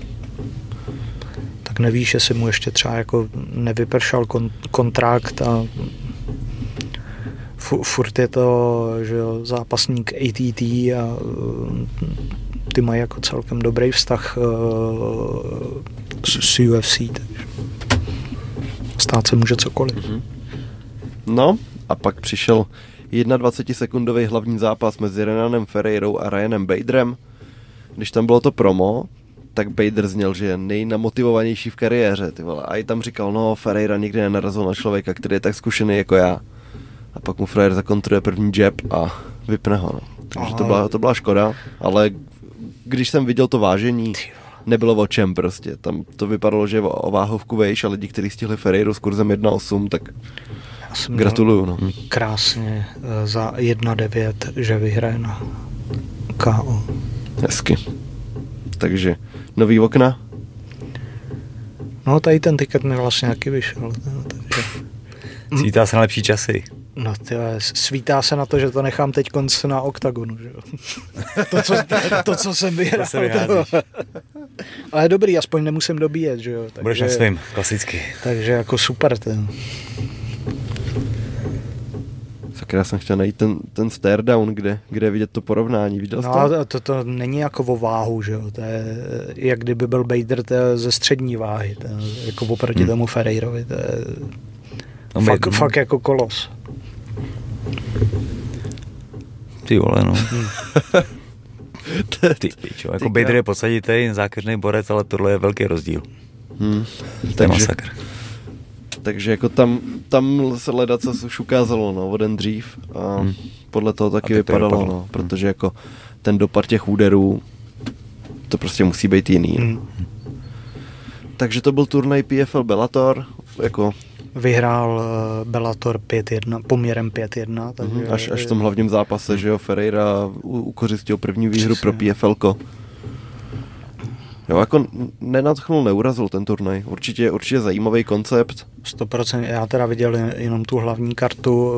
Tak nevíš, jestli mu ještě třeba jako nevypršel kontrakt a furt je to, že jo, zápasník ATT a ty mají jako celkem dobrý vztah s UFC, takže stát se může cokoliv. No a pak přišel 21-sekundový hlavní zápas mezi Renanem Ferreirou a Ryanem Baderem. Když tam bylo to promo, tak Bader zněl, že je nejnamotivovanější v kariéře, ty vole. A i tam říkal, no, Ferreira nikdy nenarazil na člověka, který je tak zkušený jako já. A pak mu Ferreira zakontruje první jab a vypne ho, no. Takže to byla škoda, ale když jsem viděl to vážení, nebylo o čem prostě. Tam to vypadalo, že je o váhovku vejš, a lidi, kteří stihli Ferreiru s kurzem 1.8, tak gratuluju, no. Krásně za 1.9, že vyhraje na KO. Hezky. Takže nový okna? No, tady ten tiket mi vlastně taky vyšel. Takže... Svítá se na lepší časy. No tyhle, svítá se na to, že to nechám teď konc na oktagonu, že jo. To, co jsem vyhrál. Ale dobrý, aspoň nemusím dobíjet, že jo. Takže, budeš na svým, klasicky. Takže jako super ten. Já jsem chtěl najít ten stare down, kde vidět to porovnání. Viděl jsi to? No, to není jako o váhu, že jo. To je, jak kdyby byl Bader ze střední váhy, to je, jako oproti tomu Ferreirovi. To je fakt jako kolos. Ty vole, no. Ty pičo, jako Bader je posaditej, zákeřnej borec, ale tohle je velký rozdíl. To je masakr. Takže jako tam se ledat se už ukázalo, no, o den dřív a podle toho taky vypadalo, no, protože jako ten dopad těch úderů, to prostě musí být jiný. No. Takže to byl turnaj PFL Bellator, jako... Vyhrál Bellator 5-1, poměrem 5-1. Takže až v tom hlavním zápase, že jo, Ferreira ukořistil první výhru pro PFL-ko. Jo, jako nenadchnul, neurazil ten turnaj. Určitě zajímavý koncept. 100%, já teda viděl jenom tu hlavní kartu,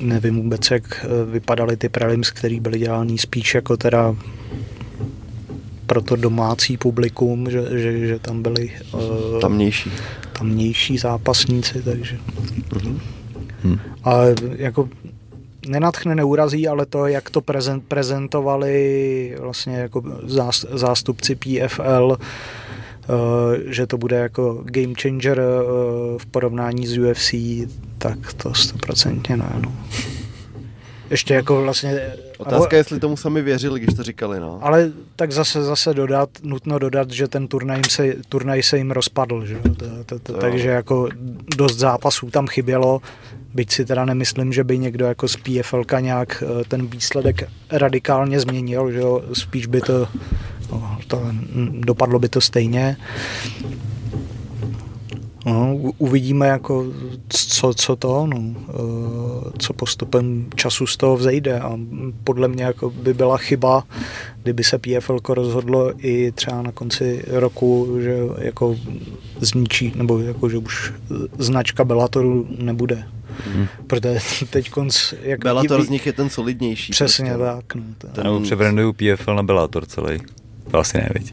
nevím vůbec, jak vypadaly ty prelims, který byly dělaný spíš jako teda pro to domácí publikum, že tam byli tamnější zápasníci, takže. Ale jako nenadchne, neurazí, ale to, jak to prezentovali vlastně jako zástupci PFL, že to bude jako game changer v porovnání s UFC, tak to 100% ne, no. Ještě jako vlastně... Otázka, jestli tomu sami věřili, když to říkali, no. Ale tak zase nutno dodat, že ten turnaj se jim rozpadl, že? Takže jako dost zápasů tam chybělo, byť si teda nemyslím, že by někdo jako z PFLka nějak ten výsledek radikálně změnil, že jo, spíš by to dopadlo by to stejně. No, uvidíme jako co postupem času z toho vzejde a podle mě jako by byla chyba, kdyby se PFL-ko rozhodlo i třeba na konci roku, že jako zničí, nebo jako že už značka Bellatoru nebude. Protože teď konc... Bellator z nich je ten solidnější. Přesně prostě. Tak. No, ten přebrandují PFL na Bellator celý. To asi nevědí.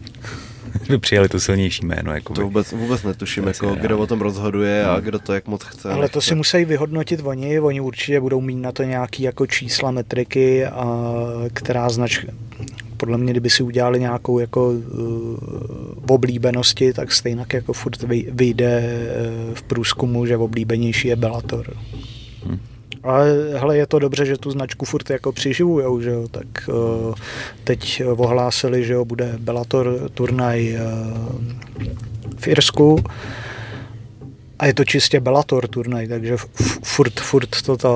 By přijali to silnější jméno. Jakoby. To vůbec netuším, jako, kdo o tom rozhoduje a kdo to jak moc chce. Ale to si musí vyhodnotit oni. Oni určitě budou mít na to nějaké jako čísla, metriky, a která značka. Podle mě, kdyby si udělali nějakou jako oblíbenosti, tak stejně jako furt vyjde v průzkumu, že oblíbenější je Bellator. Ale hele, je to dobře, že tu značku furt jako přiživujou, že jo, tak teď ohlásili, že jo, bude Bellator turnaj v Irsku a je to čistě Bellator turnaj, takže furt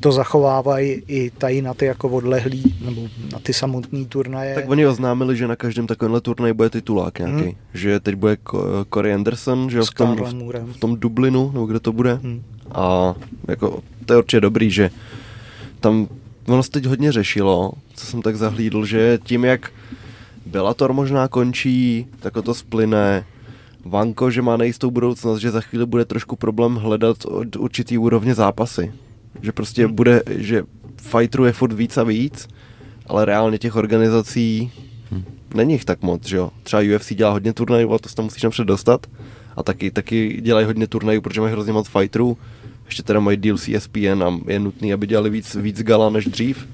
to zachovávají i tady na ty jako odlehlý, nebo na ty samotný turnaje. Tak oni oznámili, že na každém takovémhle turnaji bude titulák nějaký, že teď bude Corey Anderson, že jo, v tom Dublinu, nebo kde to bude. A jako to je určitě dobrý, že tam ono se teď hodně řešilo, co jsem tak zahlídl, že tím, jak Bellator možná končí, tak to splyne. Vanko, že má nejistou budoucnost, že za chvíli bude trošku problém hledat od určitý úrovně zápasy. Že prostě bude, že fighterů je furt víc a víc, ale reálně těch organizací není jich tak moc, že jo. Třeba UFC dělá hodně turnajů, a to se tam musíš napřed dostat. A taky dělají hodně turnajů, protože mají hrozně moc fighterů. Ještě teda mají deal s ESPN a je nutný, aby dělali víc gala než dřív.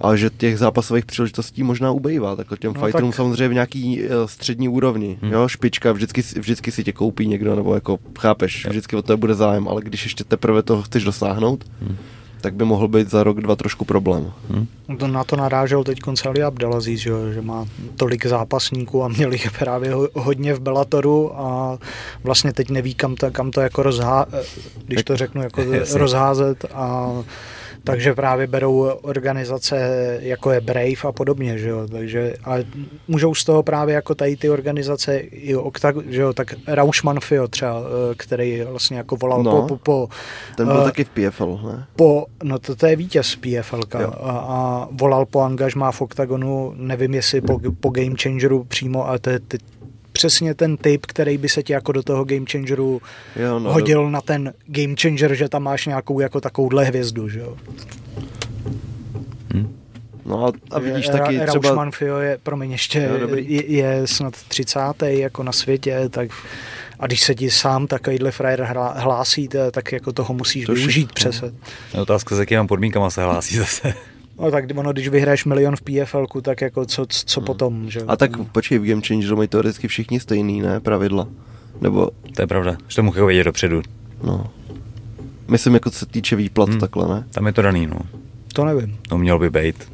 a že těch zápasových příležitostí možná ubejvá. Takhle těm fighterům tak... samozřejmě v nějaký střední úrovni. Jo? Špička, vždycky si tě koupí někdo, nebo jako chápeš, vždycky o to bude zájem, ale když ještě teprve toho chceš dosáhnout, tak by mohl být za rok, dva trošku problém. Na to narážel teď Ali Abdelaziz, že má tolik zápasníků a měli je právě hodně v Bellatoru a vlastně teď neví, kam to jako když to řeknu, jako rozházet a takže právě berou organizace jako je Brave a podobně, že jo, takže ale můžou z toho právě jako tady ty organizace i že jo, tak Rauschman Fio třeba, který vlastně jako volal po ten byl taky v PFL, ne? No to je vítěz PFLka a volal po angažmá v Oktagonu, nevím jestli po Game Changeru přímo, ale to je přesně ten typ, který by se ti jako do toho Game Changeru hodil na ten Game Changer, že tam máš nějakou jako takovouhle hvězdu, že jo. No a vidíš taky třeba... Rauschman Fio je, promiň, ještě je snad 30. jako na světě, tak... A když se ti sám takovýhle frajer hlásí, tak jako toho musíš využít přece. Otázka, s jakýma podmínkama se hlásí zase. No tak ono, když vyhraješ milion v PFLku, tak jako co potom, že? A tak počkej, v Game Changeru mají teoreticky všichni stejný, ne? Pravidla. Nebo... To je pravda, že to můžu vědět dopředu. No. Myslím, jako co se týče výplat takhle, ne? Tam je to daný, no. To nevím. No měl by být.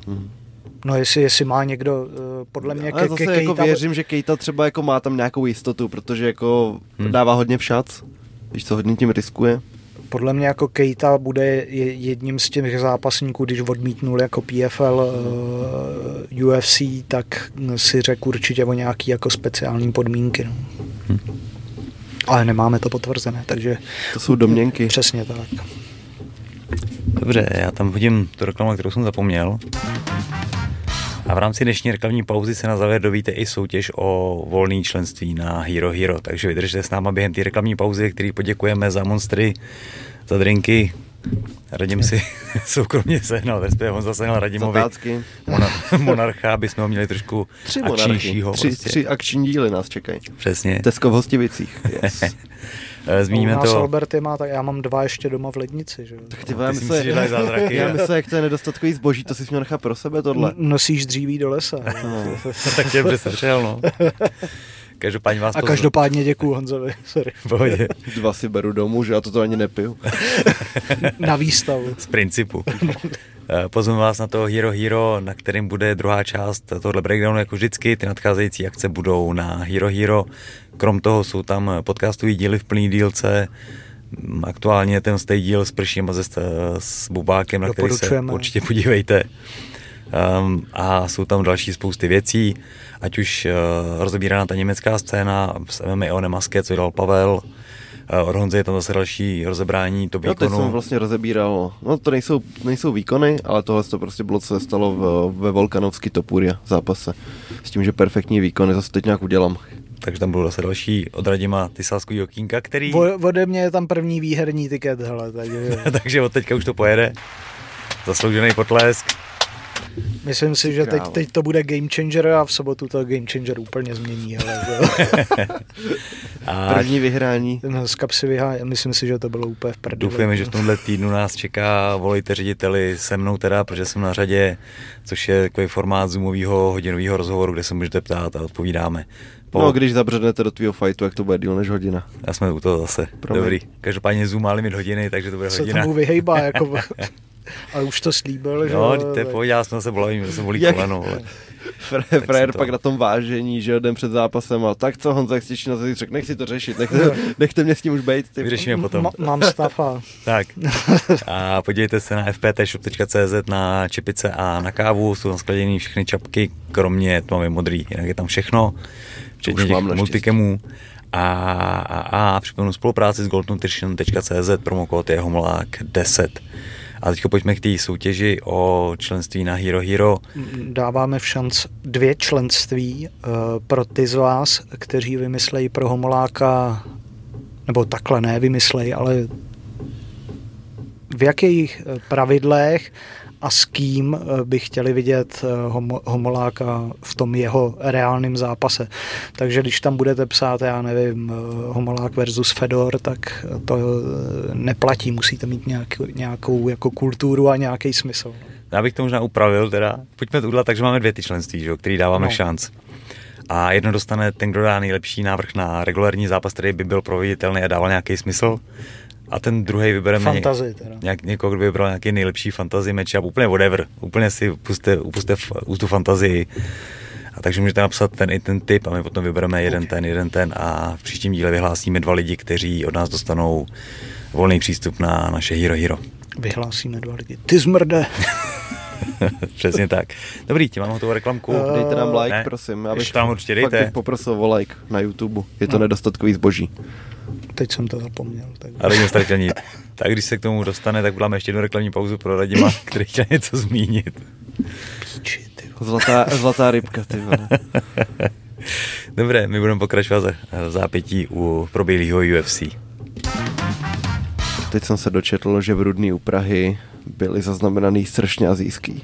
No jestli má někdo, podle mě... Ale zase jako Kejta... věřím, že Kejta třeba jako má tam nějakou jistotu, protože jako dává hodně v šac, víš co, hodně tím riskuje. Podle mě jako Keita bude jedním z těch zápasníků, když odmítnul jako PFL UFC, tak si řekl určitě o nějaký jako speciální podmínky. No. Ale nemáme to potvrzené, takže... To jsou domněnky. Přesně tak. Dobře, já tam hodím tu reklamu, kterou jsem zapomněl. A v rámci dnešní reklamní pauzy se na závěr dovíte i soutěž o volné členství na Hero Hero, takže vydržte s náma během té reklamní pauzy, který poděkujeme za monstry, za drinky. Radim si soukromně sehnal, respektive on zasehnal Radimovi Monarcha, aby jsme ho měli trošku akčnějšího. Tři akční díly nás čekají. Přesně. Tesko v Hostivicích. Yes. Zmíníme to. Alberty má, tak já mám dva ještě doma v lednici, že? Tak ty vám se dělají zázraky. Já myslím, jak to je nedostatkový zboží, to si měl nechat pro sebe tohle. Nosíš dříví do lesa. No. Tak tě přesvědčil, no. Každopádně děkuju Honzovi, sorry. Pohodě. Dva si beru domů, že já to ani nepiju. Na výstavu. Z principu. Pozveme vás na to Hero Hero, na kterém bude druhá část tohle breakdownu jako vždycky. Ty nadcházející akce budou na Hero Hero. Krom toho jsou tam podcastový díly v plný dílce. Aktuálně ten stej díl s Prším a s Bubákem, na který se určitě podívejte. A jsou tam další spousty věcí, ať už rozebíraná ta německá scéna s MMA Nemaske, co dělal Pavel, od Honzy je tam zase další rozebrání to výkonu. No to jsem vlastně rozebíral, no to nejsou výkony, ale tohle to prostě bylo, co se stalo ve Volkanovský Topuria zápase, s tím, že perfektní výkony, zase teď nějak udělám. Takže tam budou zase další od Radima Tysalský okýnka, který... Ode mě je tam první výherní tiket, hele, takže... takže od teďka už to pojede, zasloužený potlesk. Myslím si, že teď to bude Game Changer a v sobotu to Game Changer úplně změní. A první vyhrání. Z kapsy vyhrání, myslím si, že to bylo úplně v prdele. Doufujeme, že v tomhle týdnu nás čeká Volejte řediteli se mnou teda, protože jsem na řadě, což je takový formát zoomového hodinového rozhovoru, kde se můžete ptát a odpovídáme. No, když zabřednete do tvýho fightu, jak to bude díl než hodina. Já jsme u toho zase. Promiň. Dobrý. Každopádně Zoom má limit hodiny, takže to bude hodina. Se tomu vyhejbá, jako... Ale už to slíbil, že... No, já jsem se bolavím, že jsem bolí koleno, ale... Frajer pak na tom vážení, že den před zápasem a tak co Honza, jak stěčí na to, řekl, nech si to řešit, nechte mě s tím už bejt. Vyřešíme potom. Mám stav a... Tak. A podívejte se na fptshop.cz na čepice a na kávu, jsou tam skladěný všechny čapky, kromě tmavě modrý, jinak je tam všechno, včetně těch multikemů. A připomenu spolupráci s goldnutrition.cz, promokód je homolák10. A teď pojďme k té soutěži o členství na Hero Hero. Dáváme v šanc 2 členství pro ty z vás, kteří vymyslejí pro Homoláka, nebo takhle ne vymyslejí, ale v jakých pravidlech a s kým by chtěli vidět Homoláka v tom jeho reálném zápase. Takže když tam budete psát, já nevím, Homolák versus Fedor, tak to neplatí, musíte mít nějakou jako kulturu a nějaký smysl. Já bych to možná upravil teda. Pojďme to udělat, takže máme dvě ty členství, že, který dáváme šanc. A jedno dostane ten, kdo dá nejlepší návrh na regulární zápas, který by byl proveditelný a dával nějaký smysl. A ten druhý vybereme někoho, kdo by vybral nějaký nejlepší fantasy matchup, úplně whatever. Úplně si upuste tu fantazii. A takže můžete napsat ten i ten tip a my potom vybereme jeden ten a v příštím díle vyhlásíme dva lidi, kteří od nás dostanou volný přístup na naše Hero Hero. Vyhlásíme dva lidi. Ty zmrde! Přesně tak. Dobrý, ti mám hotovou reklamku. Dejte nám like, prosím. Já bych tam určitě dejte. Fakt bych poprosil o like na YouTube. Je to nedostatkový zboží. Teď jsem to zapomněl. Ale jsem ztratil nic. Tak když se k tomu dostane, tak budeme ještě jednu reklamní pauzu pro Radima, který chtěl něco zmínit. Píči, ty. Zlatá rybka, ty vole. Dobré, my budeme pokračovat v zápětí u proběhlého UFC. Teď jsem se dočetl, že v Rudný u Prahy byly zaznamenaný strašně asijský.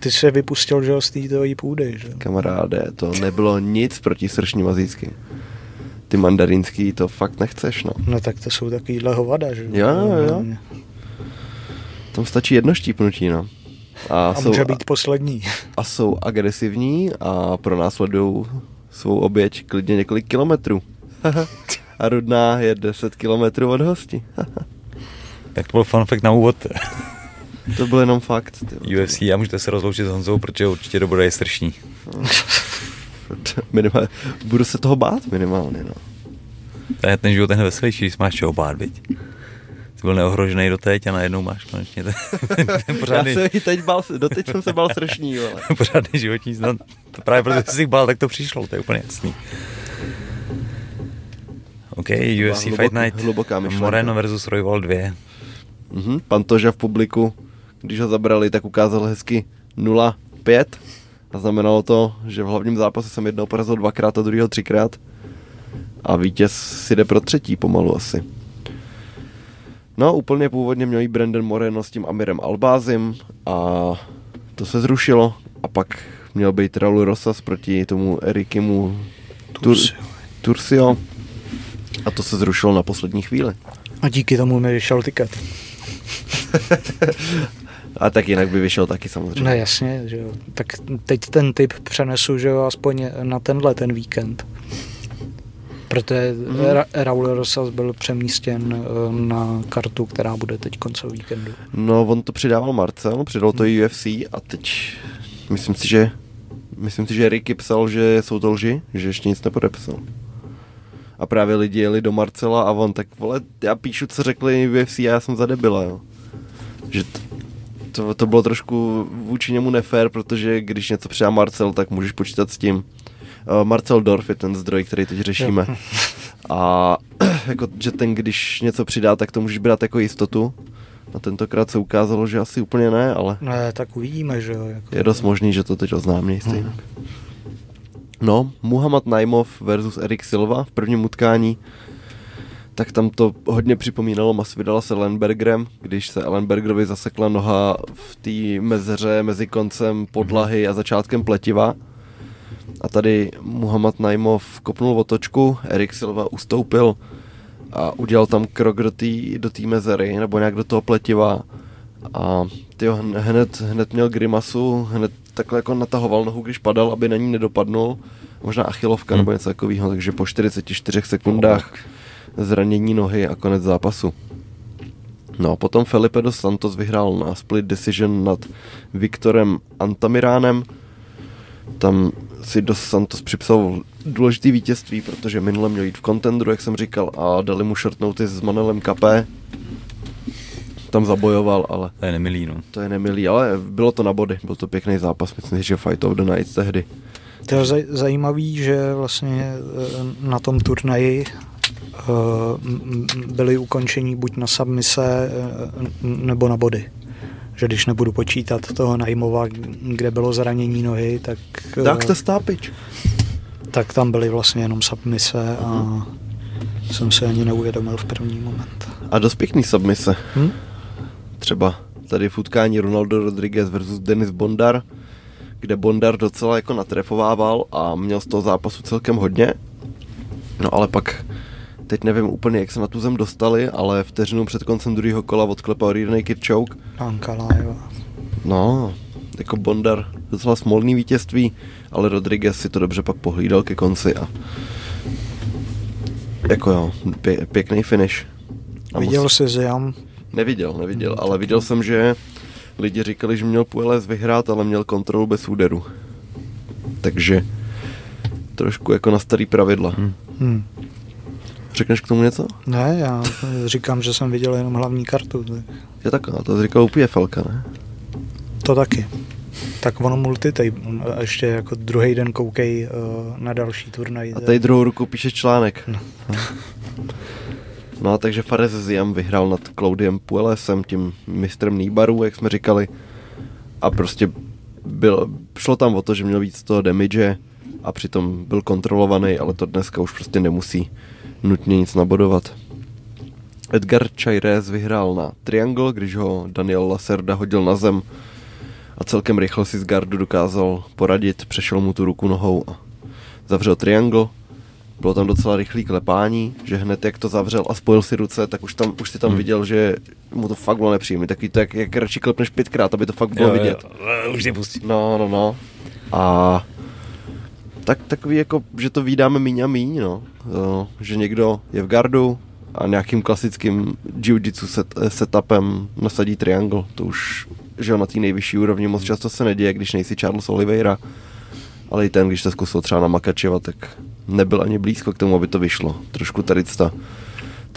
Ty se vypustil, že ho z této jí půjde, že? Kamaráde, to nebylo nic proti sršním asijským. Ty mandarinský to fakt nechceš, no. No tak to jsou takovýhle hovada, že? Jo. Tam stačí jedno štípnutí, no. A může být poslední. A jsou agresivní a pronásledují svou oběť klidně několik kilometrů. A Rudná je 10 kilometrů od hosti. Tak to byl fun fact na úvod. To byl jenom fakt. UFC, a můžete se rozloučit s Honzou, protože určitě to bude strašný. Budu se toho bát minimálně, no. Ten život je veselější, když máš čeho bát, viď? Jsi byl neohrožený doteď a najednou máš konečně ten pořádný... Já se i teď bál, doteď jsem se bál strašný, ale... Pořádný životní snad. To právě protože jsi bál, tak to přišlo, to je úplně jasný. OK, UFC Fight Night, Moreno versus Royval 2. Pantoža v publiku, když ho zabrali, tak ukázal hezky 0-5. A znamenalo to, že v hlavním zápase jsem jednoho porazil dvakrát a druhého třikrát. A vítěz si jde pro třetí pomalu asi. No, úplně původně měl jít Brandon Moreno s tím Amirem Albázim a to se zrušilo. A pak měl být Raul Rosas proti tomu Erikimu Tursio. A to se zrušilo na poslední chvíli. A díky tomu mi vyšel tiket. A tak jinak by vyšel taky samozřejmě. Ne, jasně, že jo. Tak teď ten tip přenesu, že jo, aspoň na tenhle ten víkend. Protože Raul Rosas byl přemístěn na kartu, která bude teď koncem víkendu. No, on to přidával Marcel, přidal to i UFC a teď myslím si, že Ricky psal, že jsou to lži, že ještě nic nepodepsal. A právě lidi jeli do Marcela a on tak, vole, já píšu, co řekli UFC a já jsem za debila, jo. Že to bylo trošku vůči němu nefér, protože když něco přidá Marcel, tak můžeš počítat s tím. Marcel Dorf je ten zdroj, který teď řešíme. A jako, že ten, když něco přidá, tak to můžeš brát jako jistotu. A tentokrát se ukázalo, že asi úplně ne, ale... Ne, tak uvidíme, že jo. Jako... Je dost možný, že to teď oznámějí stejně. No, Muhammad Naimov versus Erik Silva v prvním utkání, tak tam to hodně připomínalo Masvidala se Ellenbergerem, když se Ellenbergerovi zasekla noha v té mezeře mezi koncem podlahy a začátkem pletiva. A tady Muhammad Naimov kopnul otočku, Erik Silva ustoupil a udělal tam krok do té mezery, nebo nějak do toho pletiva. A tyjo, hned měl grimasu, hned takhle jako natahoval nohu, když padal, aby na ní nedopadnul. Možná achilovka nebo něco takového, takže po 44 sekundách zranění nohy a konec zápasu. No a potom Felipe dos Santos vyhrál na split decision nad Viktorem Antamiránem. Tam si dos Santos připsal důležitý vítězství, protože minule měl jít v contendru, jak jsem říkal, a dali mu short notice s Manuelem Capé. Tam zabojoval, ale... To je nemilý, no. To je nemilý, ale bylo to na body. Byl to pěkný zápas, myslím, že Fight of the Night tehdy. To je zajímavý, že vlastně na tom turnaji byly ukončení buď na submise nebo na body. Že když nebudu počítat toho Naimova, kde bylo zranění nohy, tak... Tak to stápič. Tak tam byly vlastně jenom submise a jsem se ani neuvědomil v první moment. A dost pěkný submise. Třeba tady v utkání Ronaldo Rodriguez versus Denis Bondar, kde Bondar docela jako natrefovával a měl z toho zápasu celkem hodně. No ale pak, teď nevím úplně, jak se na tu zem dostali, ale vteřinu před koncem druhého kola odklepal rear naked choke. Ankala, jo. No, jako Bondar, docela smolný vítězství, ale Rodriguez si to dobře pak pohlídal ke konci a jako jo, pěkný finish. Viděl jsi Ziam? Neviděl, ale viděl jsem, že lidi říkali, že měl Puelles vyhrát, ale měl kontrolu bez úderu. Takže trošku jako na starý pravidla. Hmm. Řekneš k tomu něco? Ne, já říkám, že jsem viděl jenom hlavní kartu. Tak. Je taková, to říkal úplně Felka, ne? To taky. Tak ono multitape, ještě jako druhý den koukej na další turnaj. A tady druhou ruku píše článek. No. No, takže Fares Ziam vyhrál nad Claudiem Puelesem, tím mistrem Nýbaru, jak jsme říkali. A prostě šlo tam o to, že měl víc toho damage a přitom byl kontrolovaný, ale to dneska už prostě nemusí nutně nic nabodovat. Edgar Chairez vyhrál na Triangle, když ho Daniel Lacerda hodil na zem a celkem rychle si z gardu dokázal poradit, přešel mu tu ruku nohou a zavřel Triangle. Bylo tam docela rychlý klepání, že hned jak to zavřel a spojil si ruce, tak už si tam viděl, že mu to fakt bylo nepříjemný. Taky to, jak radši klepneš 5krát, aby to fakt bylo vidět. Jo, už nepustí. No. A tak takový jako, že to vídáme míň a míň, no. Že někdo je v gardu a nějakým klasickým jiu-jitsu setupem nasadí triangle. To už, že jo, na té nejvyšší úrovni moc často se neděje, když nejsi Charles Oliveira. Ale i ten, když to zkusil třeba na Makačeva, tak nebyl ani blízko k tomu, aby to vyšlo. Trošku tady ta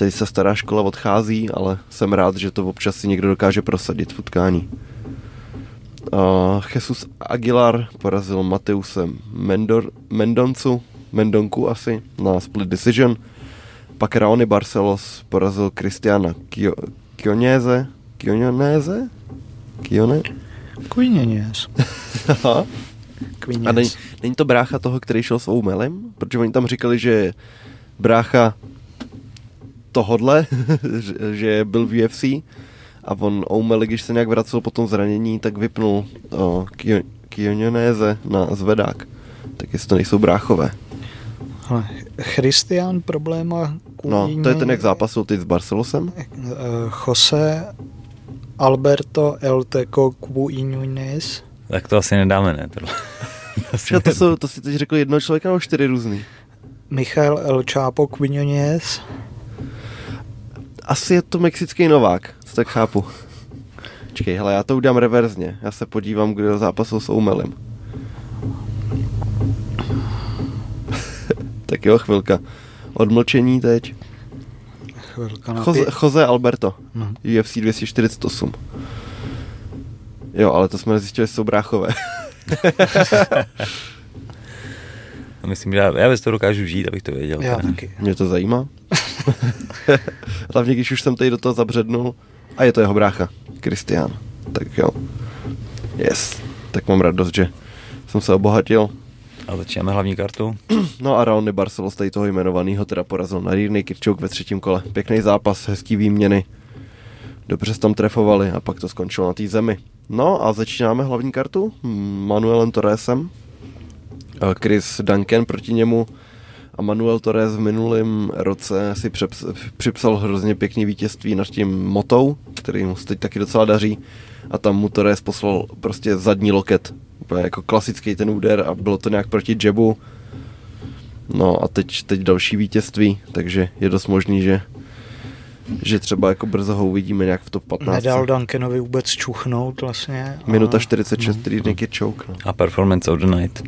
stará škola odchází, ale jsem rád, že to občas si někdo dokáže prosadit v utkání. Jesus Aguilar porazil Mateuse Mendonku asi na split decision. Pak Raoni Barcelos porazil Cristiana Quinones. A není to brácha toho, který šel s Oumelem? Protože oni tam říkali, že brácha tohodle, že byl v UFC a on Oumel, když se nějak vracel po tom zranění, tak vypnul Quinonéze na zvedák. Tak jestli to nejsou bráchové. Christian probléma Kulině... No, to je ten, jak zápasil teď s Barcelosem? Jose Alberto El Teco Quinones. Tak to asi nedáme, ne? To si teď řekl jednoho člověka, nebo 4 různý? Michael El Chapo Quinones. Asi je to mexický novák, co tak chápu. Počkej, hele, já to udělám reverzně. Já se podívám, kdo zápasil s Oumelem. Tak jo, chvilka. Odmlčení teď. Chvilka na Jose Alberto. UFC 248. Jo, ale to jsme nezjistili, že jsou bráchové. Myslím, že já bez toho dokážu žít, abych to věděl. Já taky. Mě to zajímá. Hlavně, když už jsem tady do toho zabřednul. A je to jeho brácha, Kristián. Tak jo. Yes. Tak mám radost, že jsem se obohatil. A začínáme hlavní kartu. No a Raoni Barcelos tady toho jmenovanýho teda porazil na rear naked choke ve 3. kole. Pěkný zápas, hezký výměny. Dobře se tam trefovali a pak to skončilo na té zemi. No a začínáme hlavní kartu Manuelem Torresem. Chris Duncan proti němu a Manuel Torres v minulém roce si připsal hrozně pěkný vítězství nad tím Motou, který mu teď taky docela daří a tam mu Torres poslal prostě zadní loket. Úplně jako klasický ten úder a bylo to nějak proti jabu. No a teď další vítězství, takže je dost možný, že třeba jako brzo ho uvidíme nějak v top 15. Nedal Duncanovi vůbec čuchnout vlastně. A... Minuta 46, který někdy čouk. No. A performance of the night.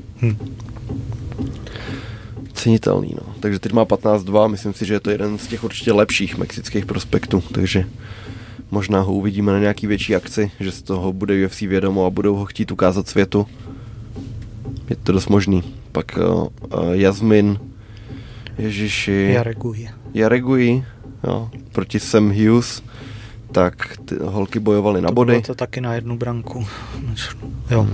Cenitelný, no. Takže teď má 15-2, myslím si, že je to jeden z těch určitě lepších mexických prospektů, takže možná ho uvidíme na nějaký větší akci, že z toho bude UFC vědomo a budou ho chtít ukázat světu. Je to dost možný. Pak Jasmin, Ježiši... Jareguji. Jo, proti Sam Hughes, tak ty holky bojovaly na body. To taky na jednu branku. Jo.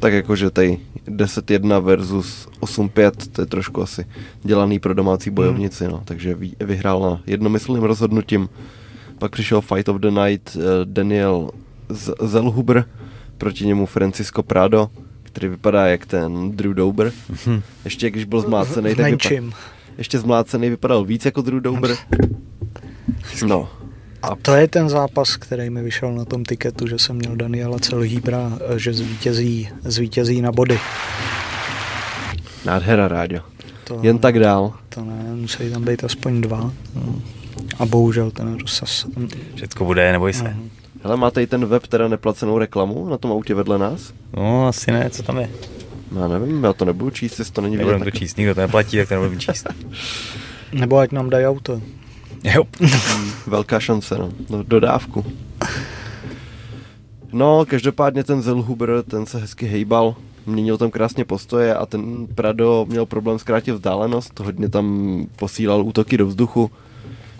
Tak jakože tady 10-1 versus 8-5, to je trošku asi dělaný pro domácí bojovnici, no. Takže vyhrál na jednomyslným rozhodnutím. Pak přišel Fight of the Night Daniel Zellhuber, proti němu Francisco Prado, který vypadá jak ten Drew Dober. Ještě když byl zmácenej, tak vypadal víc jako Drew Dober. No, A to je ten zápas, který mi vyšel na tom tiketu, že jsem měl Daniela Celhýbra, že zvítězí na body. Nádhera, Ráďo. Jen tak dál. To ne, musí tam být aspoň dva. A bohužel ten rozsaz. Všechno bude, neboj se. Aha. Hele, máte i ten web, teda neplacenou reklamu na tom autě vedle nás? No, asi ne, co tam je? Já nevím, já to nebudu číst, jestli to není vidět. Nebudem to číst, nikdo to neplatí, tak to nebudem číst. Nebo ať nám dají auto. Jo. Velká šance, no. Dodávku. No, každopádně ten Zellhuber, ten se hezky hejbal, měnil tam krásně postoje a ten Prado měl problém zkrátit vzdálenost, hodně tam posílal útoky do vzduchu,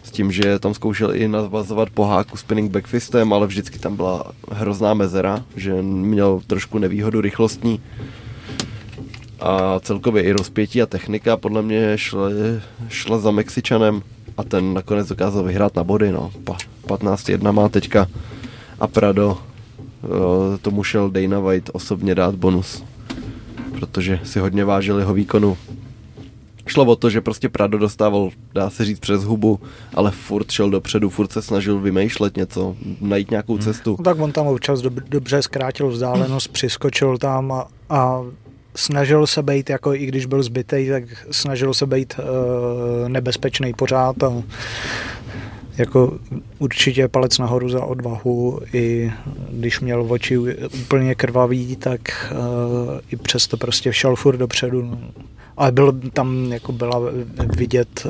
s tím, že tam zkoušel i navazovat po háku spinning backfistem, ale vždycky tam byla hrozná mezera, že měl trošku nevýhodu rychlostní. A celkově i rozpětí a technika podle mě šla za Mexičanem a ten nakonec dokázal vyhrát na body, no. 15-1 má teďka a Prado tomu šel Dana White osobně dát bonus, protože si hodně vážil jeho výkonu. Šlo o to, že prostě Prado dostával, dá se říct, přes hubu, ale furt šel dopředu, furt se snažil vymýšlet něco, najít nějakou cestu. No tak on tam občas dobře zkrátil vzdálenost, přiskočil tam a snažil se být, jako i když byl zbytej, tak snažil se být nebezpečný pořád a jako určitě palec nahoru za odvahu, i když měl oči úplně krvavý, tak i přesto prostě šel furt dopředu. No. Ale byl tam, jako byla vidět,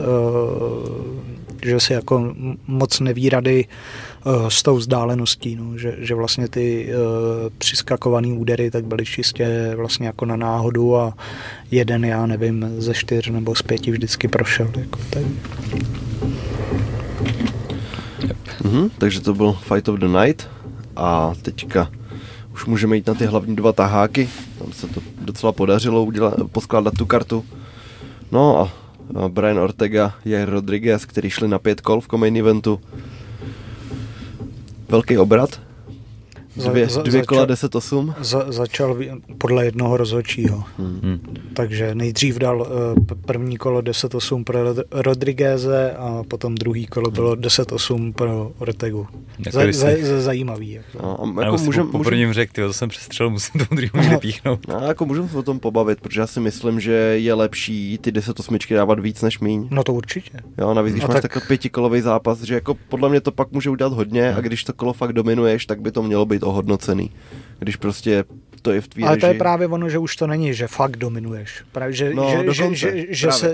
že si jako moc neví rady s tou vzdáleností, no, že vlastně ty přiskakovaný údery tak byly čistě vlastně jako na náhodu a jeden, já nevím, ze 4 nebo z 5 vždycky prošel. Jako takže to byl Fight of the Night a teďka už můžeme jít na ty hlavní dva taháky, tam se to docela podařilo poskládat tu kartu. No a Brian Ortega, Jair Rodriguez, který šli na 5 kol v main eventu. Velký obrat. 2 kola 10-8. Začal podle jednoho rozhodčího. Takže nejdřív dal první kolo 10-8 pro Rodrigueze a potom druhý kolo bylo 10-8 pro Ortegu. Zajímavý. Jako po prvním řekl, to jsem přestřelil, musím tomu druhému vypíchnout. Jako můžeme se o tom pobavit, protože já si myslím, že je lepší ty 10-8 dávat víc než míň. No to určitě. Jo, navíc, když máš takový 5kolový zápas, že jako podle mě to pak může udělat hodně a když to kolo fakt dominuješ, tak by to mělo být ohodnocený, když prostě to je v tvý režii. Ale to je právě ono, že už to není, že fakt dominuješ. Právě,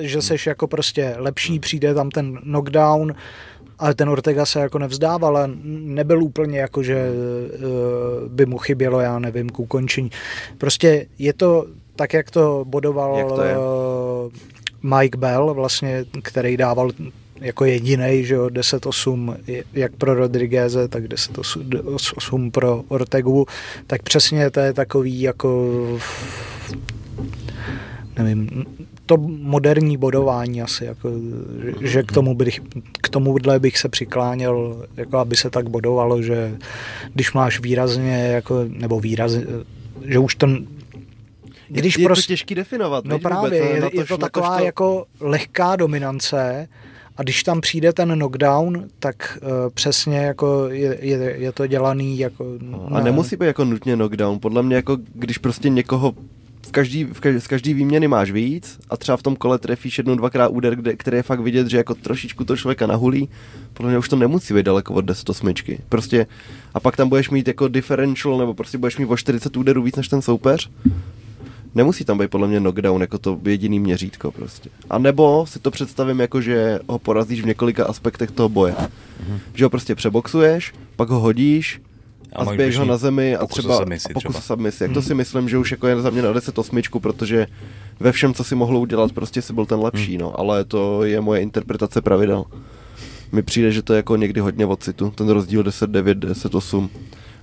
že seš jako prostě lepší, přijde tam ten knockdown, ale ten Ortega se jako nevzdával a nebyl úplně jako, že by mu chybělo, já nevím, k ukončení. Prostě je to tak, jak to bodoval Mike Bell, vlastně, který dával jako jedinej, že jo, 10-8 jak pro Rodrigueze, tak 10-8 pro Ortegu, tak přesně to je takový jako nevím, to moderní bodování asi, jako, že k tomuhle bych se přikláněl, jako aby se tak bodovalo, že když máš výrazně, jako, nebo výrazně, že už ten když je to těžký definovat. No právě, je to taková jako lehká dominance. A když tam přijde ten knockdown, tak přesně jako je to dělaný jako... A nemusí být jako nutně knockdown. Podle mě jako když prostě někoho z každý výměny máš víc a třeba v tom kole trefíš jednou, dvakrát úder, který je fakt vidět, že jako trošičku to člověka nahulí. Podle mě už to nemusí být daleko od 10-8. Prostě a pak tam budeš mít jako differential nebo prostě budeš mít o 40 úderů víc než ten soupeř. Nemusí tam být podle mě knockdown jako to jediný měřítko prostě. A nebo si to představím jako, že ho porazíš v několika aspektech toho boje. Že ho prostě přeboxuješ, pak ho hodíš a zbiješ ho na zemi a třeba pokus submisi. Jak to si myslím, že už jako je za mě na 10-8, protože ve všem, co si mohlo udělat, prostě si byl ten lepší, no. Ale to je moje interpretace pravidel. Mi přijde, že to je jako někdy hodně od citu, ten rozdíl 10-9, 10-8,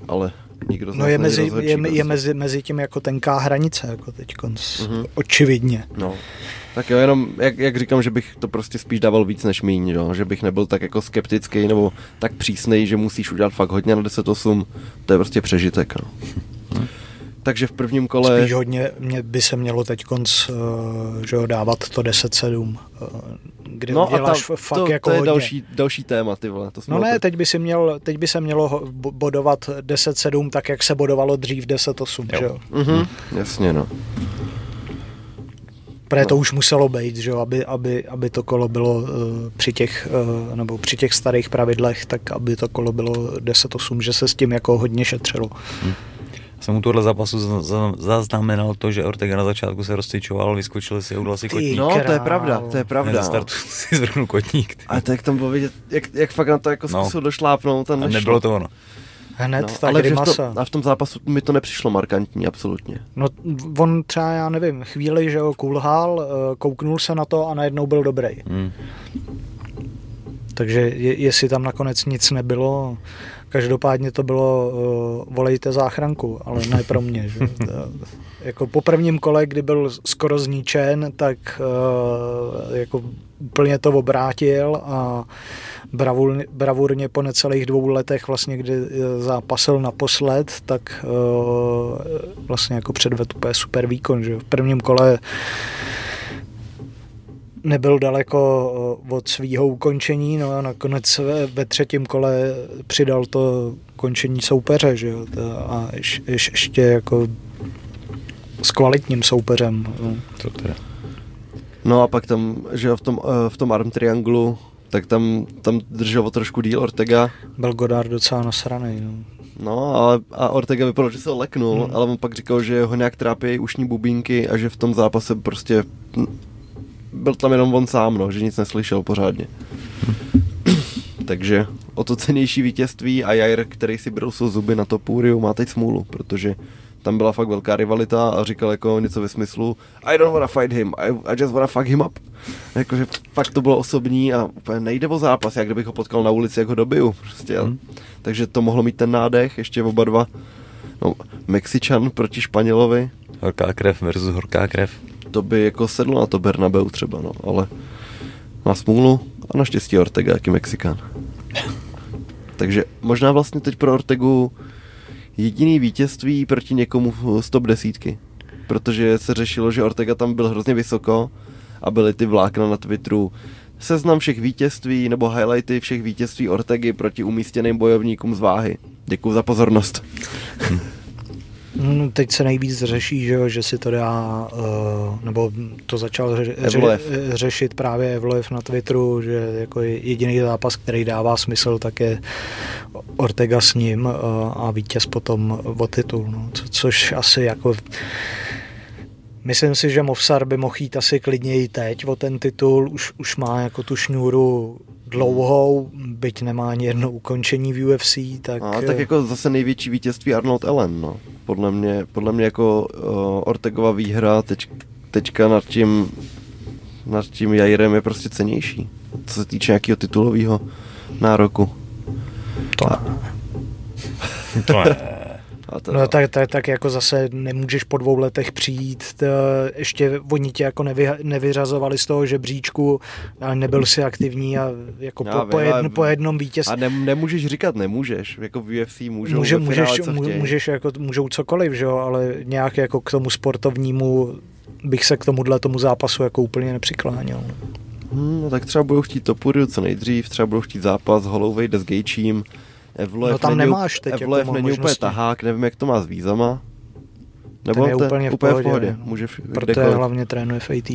ale... No je mezi tím jako tenká hranice, jako teďkonc, očividně. No. Tak jo, jenom, jak říkám, že bych to prostě spíš dával víc než míň, jo? Že bych nebyl tak jako skeptický nebo tak přísnej, že musíš udělat fakt hodně na 10-8, to je prostě přežitek, no. Takže v prvním kole... Spíš hodně by se mělo teďkonc dávat to 10-7, kde no uděláš fakt to, jako to je hodně. Další téma, ty vole. To no ne, teď by se mělo bodovat 10-7, tak jak se bodovalo dřív 10-8, jo. Že jo? Mm-hmm. Jasně, no. Protože to už muselo být, že jo, aby to kolo bylo při těch starých pravidlech, tak aby to kolo bylo 10-8, že se s tím jako hodně šetřilo. Hmm. Jsem u tohle zápasu zaznamenal to, že Ortega na začátku se rozcvičoval, vyskočil si udlasy kotník. No, to je pravda. Ne, ze startu si zvrhnul kotník. A tak tam bylo vidět, jak fakt na to jako zkusil došlápnout. A nebylo to ono. Hned no, ta grimasa. A v tom zápasu mi to nepřišlo markantní, absolutně. No, on třeba, já nevím, chvíli, že ho kulhal, kouknul se na to a najednou byl dobrý. Hmm. Takže jestli tam nakonec nic nebylo, každopádně to bylo volejte záchranku, ale ne pro mě. Že? Jako po prvním kole, kdy byl skoro zničen, tak jako úplně to obrátil a bravurně po necelých 2 letech, vlastně, kdy zápasil naposled, tak vlastně jako předvedl úplně super výkon. Že? V prvním kole nebyl daleko od svýho ukončení, no a nakonec ve 3. kole přidal to končení soupeře, že jo, a ještě jako s kvalitním soupeřem. No. To teda. No a pak tam, že jo, v tom arm trianglu, tak tam držel trošku díl Ortega. Byl Godard docela nasranej, no. No a Ortega vypadal, že se leknul, ale on pak říkal, že ho nějak trápí ušní bubínky a že v tom zápase prostě... Byl tam jenom on sám, no, že nic neslyšel pořádně. Takže o to cennější vítězství a Jair, který si brousil zuby na Topuriu, má teď smůlu, protože tam byla fakt velká rivalita a říkal jako něco ve smyslu I don't wanna fight him, I just wanna fuck him up. Jakože fakt to bylo osobní a úplně nejde o zápas, jak kdybych ho potkal na ulici, jak ho dobiju. Prostě. Takže to mohlo mít ten nádech, ještě oba dva. No, Mexičan proti Španělovi. Horká krev versus horká krev. To by jako sedlo na to Bernabeu třeba, no, ale má smůlu a naštěstí Ortega jaký Mexikán. Takže možná vlastně teď pro Ortegu jediný vítězství proti někomu z top 10, protože se řešilo, že Ortega tam byl hrozně vysoko a byly ty vlákna na Twitteru. Seznam všech vítězství nebo highlighty všech vítězství Ortegy proti umístěným bojovníkům z váhy. Děkuju za pozornost. No, teď se nejvíc řeší, že si to dá, nebo to začal řešit právě Evloev na Twitteru, že jako jediný zápas, který dává smysl, tak je Ortega s ním a vítěz potom o titul. No. Což asi jako... Myslím si, že Movsar by mohl jít asi klidněji teď o ten titul, už má jako tu šňůru dlouhou, byť nemá ani jedno ukončení v UFC, tak... A tak jako zase největší vítězství Arnold Allen, no. Podle mě jako Ortegova výhra teďka nad tím Jairem je prostě cenější, co se týče nějakého titulového nároku. To ne. No tak jako zase nemůžeš po 2 letech přijít, ještě oni tě jako nevyřazovali z toho žebříčku, ale nebyl si aktivní a jako po jednom vítězství. A nemůžeš říkat, jako v UFC můžou ve finále, co chtějí. Můžou cokoliv, že jo, ale nějak jako k tomu sportovnímu bych se k tomu zápasu jako úplně nepřikláněl. No tak třeba budou chtít Topuriu co nejdřív, třeba budou chtít zápas Holloway s Gaethjem. Evloev no tam není, nemáš teď Evloev jako není úplně tahák, nevím, jak to má s vízama. Nebo je úplně v pohodě. No. Proto hlavně trénuje v ATT.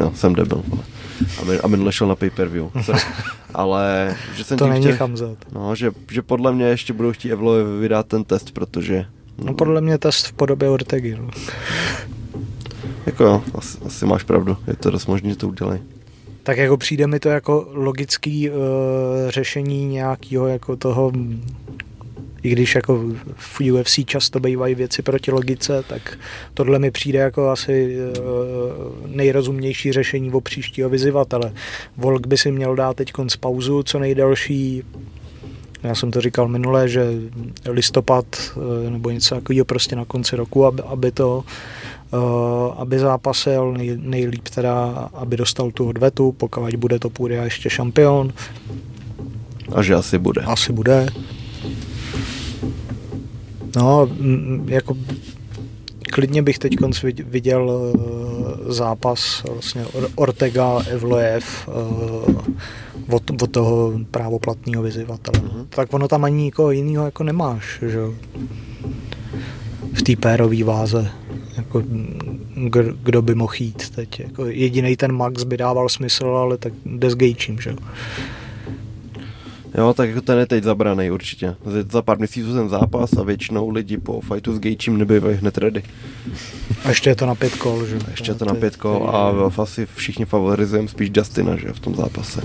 No, jsem debil. A minule šel na pay-per-view. Ale že jsem to není Chamzat. No, že podle mě ještě budou chtít Evloev vydat ten test, protože... No podle mě test v podobě Ortegy. No. Jako jo, asi máš pravdu. Je to dost možný, že to udělají. Tak jako přijde mi to jako logický řešení nějakého jako toho, i když jako v UFC často bývají věci proti logice, tak tohle mi přijde jako asi nejrozumnější řešení o příštího vyzyvatele. Volk by si měl dát teď konc pauzu co nejdelší, já jsem to říkal minule, že listopad nebo něco takového prostě na konci roku, aby zápasil, nejlíp teda, aby dostal tu odvetu, pokud bude to půjde a ještě šampion. A že asi bude. No, jako klidně bych teď viděl zápas vlastně Ortega Evloev od toho právoplatného vyzývatele. Mm-hmm. Tak ono tam ani nikoho jiného jako nemáš, že? V té pérový váze. Jako, kdo by mohl jít teď? Jako, jedinej ten Max by dával smysl, ale tak jde s Gejčím, že? Jo, tak jako ten je teď zabranej určitě. Za pár měsíců ten zápas a většinou lidi po fightu s Gejčím nebývají hned ready. A ještě je to na 5 kol, že? Ještě je to na 5 kol a asi všichni favorizujeme spíš Justina, že, v tom zápase.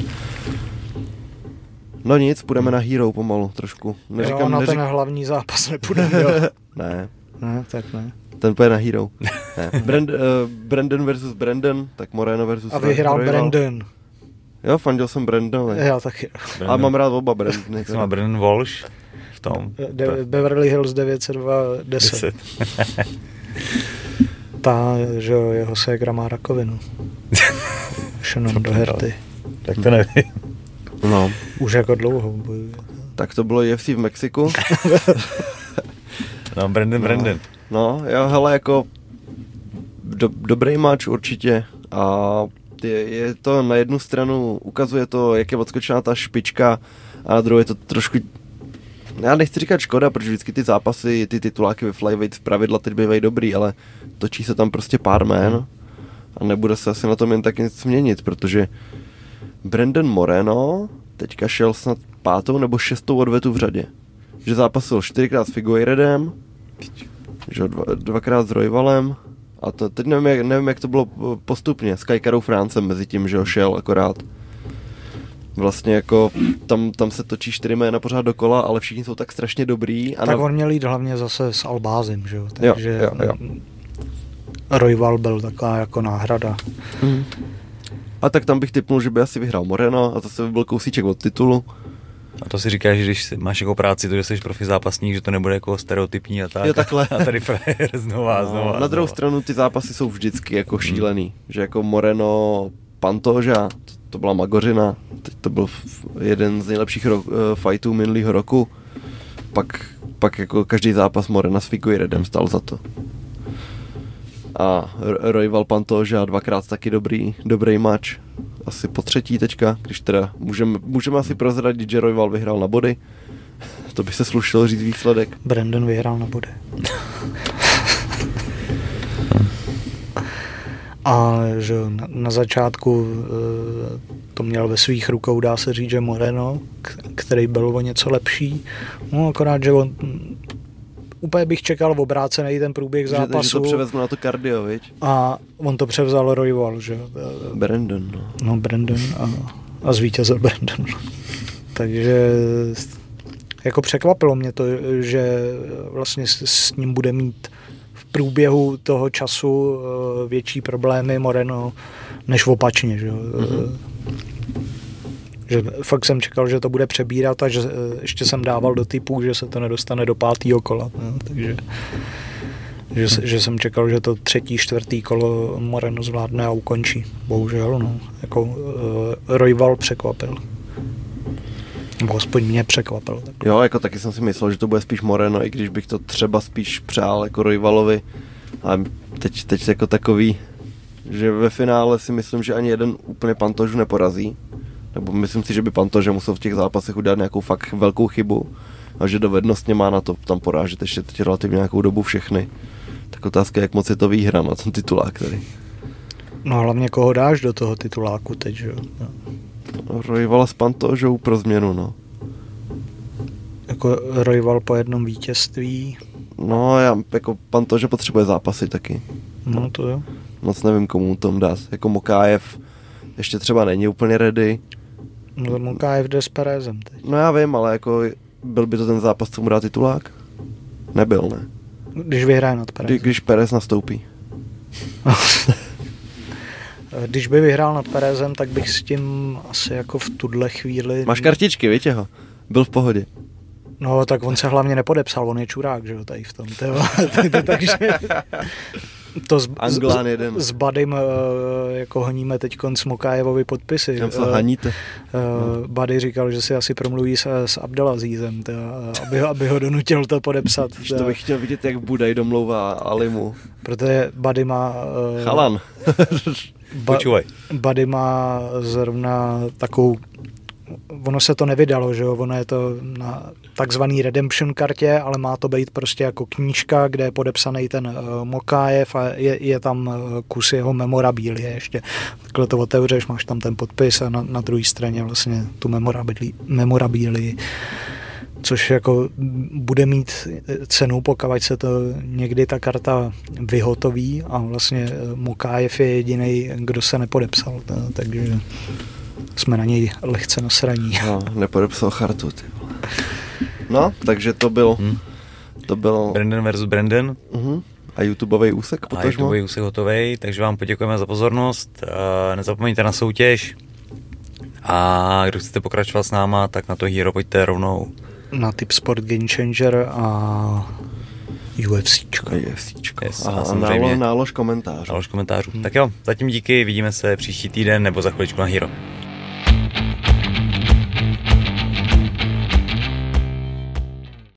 No nic, půjdeme na Hero pomalu trošku. Neříkám, jo, na ten hlavní zápas nepůjdeme, jo? Ne. Ne, tak ne. Ten půjde na Hero. Brandon versus Brandon, tak Moreno versus... A vyhrál Brandon. Jo, fandil jsem Brandonovi. Já taky. Brandon. A mám rád oba Brandony. Jsem Brandon Walsh v tom. Beverly Hills 90210. Ta, že jo, jeho ségra má rakovinu. Šenom do herty. Tak to nevím. No. Už jako dlouho bojuje. Tak to bylo UFC v Mexiku. No, Brandon. No, jo, hele, jako dobrý match určitě a je to na jednu stranu, ukazuje to, jak je odskočená ta špička a na druhou je to trošku, já nechci říkat škoda, protože vždycky ty zápasy, ty tituláky ve flyweight pravidla teď bývají dobrý, ale točí se tam prostě pár jmén a nebude se asi na tom jen tak nic změnit, protože Brandon Moreno teďka šel snad 5. nebo 6. odvetu v řadě, že zápasil 4x s Figueiredem, že dvakrát s Royvalem a to, teď nevím, jak to bylo postupně, s Kajkarou Fráncem mezi tím, že ho šel akorát. Vlastně jako tam se točí 4 jména pořád dokola, ale všichni jsou tak strašně dobrý. A tak on měl jít hlavně zase s Albázim, že jo, takže jo. Royval byl taková jako náhrada. Hmm. A tak tam bych tipnul, že by asi vyhrál Moreno a zase by byl kousíček od titulu. A to si říkáš, že když máš jako práci, to, že jsi profi zápasník, že to nebude jako stereotypní a tak. Jo, takhle. A tady frajer znova. Na druhou stranu ty zápasy jsou vždycky jako šílený. Že jako Moreno Pantoža, to byla Magořina, teď to byl jeden z nejlepších fightů minulého roku. Pak jako každý zápas Morena s Figueiredem stál za to. A Royval Pantoža dvakrát taky dobrý match. Asi po 3. teďka, když teda můžeme asi prozradit, že Royval vyhrál na body. To by se slušilo říct výsledek. Brandon vyhrál na body. A že na začátku to měl ve svých rukou, dá se říct, že Moreno, který byl o něco lepší. No akorát, že on... Úplně bych čekal v obrácený ten průběh zápasu. Že to převezl na to kardio, viď? A on to převzal Royval, že? Brandon, no. No, Brandon a zvítězil Brandon. Takže jako překvapilo mě to, že vlastně s ním bude mít v průběhu toho času větší problémy Moreno než opačně, že? Mm-hmm. Že fakt jsem čekal, že to bude přebírat a že ještě jsem dával do typů, že se to nedostane do 5. kola. No, takže že jsem čekal, že to 3., 4. kolo Moreno zvládne a ukončí. Bohužel, no. Jako Royval překvapil. Aspoň mě překvapil. Tak. Jo, jako taky jsem si myslel, že to bude spíš Moreno, i když bych to třeba spíš přál jako Royvalovi. A teď jako takový, že ve finále si myslím, že ani jeden úplně Pantožu neporazí. Nebo myslím si, že by Pantoža musel v těch zápasech udělat nějakou fakt velkou chybu a že dovednostně má na to tam porážet ještě teď relativně nějakou dobu všechny. Tak otázka je, jak moc je to výhra na ten titulák tady. No hlavně koho dáš do toho tituláku teď, že jo? No, Royval s Pantožou pro změnu, no. Jako Royval po jednom vítězství? No, já jako Pantoža potřebuje zápasy taky. No to jo. Moc nevím, komu tom dát. Jako Mokájev ještě třeba není úplně ready. No Mokájev jde s Perezem teď. No já vím, ale jako byl by to ten zápas, co mu dá titulák? Nebyl, ne? Když vyhraje nad Perezem. Když Perez nastoupí. Když by vyhrál nad Perezem, tak bych s tím asi jako v tuhle chvíli... Máš kartičky, víte ho? Byl v pohodě. No tak on se hlavně nepodepsal, on je čurák, že jo, tady v tom. Takže... To s Badym jako honíme teďkon Smokájevovi podpisy. Tam se haníte. Bady říkal, že si asi promluví s Abdelazízem, aby ho donutil to podepsat. To bych chtěl vidět, jak Budaj domlouvá Alimu. Protože Bady má... Chalan. Bady má zrovna takovou... Ono se to nevydalo, že jo? Ono je to na takzvaný redemption kartě, ale má to být prostě jako knížka, kde je podepsaný ten Mokájev a je tam kus jeho memorabilie ještě. Takhle to otevřeš, máš tam ten podpis a na druhé straně vlastně tu memorabilii, což jako bude mít cenu, pokud se to někdy ta karta vyhotoví a vlastně Mokájev je jediný, kdo se nepodepsal, takže... jsme na něj lehce nasraní. No, nepodepsal chartu, ty vole. No, takže to byl... To byl... Brandon versus Brandon. Uh-huh. A YouTubeovej úsek potažmo. A YouTubeovej úsek hotovej, takže vám poděkujeme za pozornost. Nezapomeňte na soutěž. A když chcete pokračovat s náma, tak na to Hero pojďte rovnou. Na Tip Sport Game Changer a UFCčko. Yes, a samozřejmě. Nálož komentářů. Tak jo, zatím díky, vidíme se příští týden nebo za chviličku na Hero.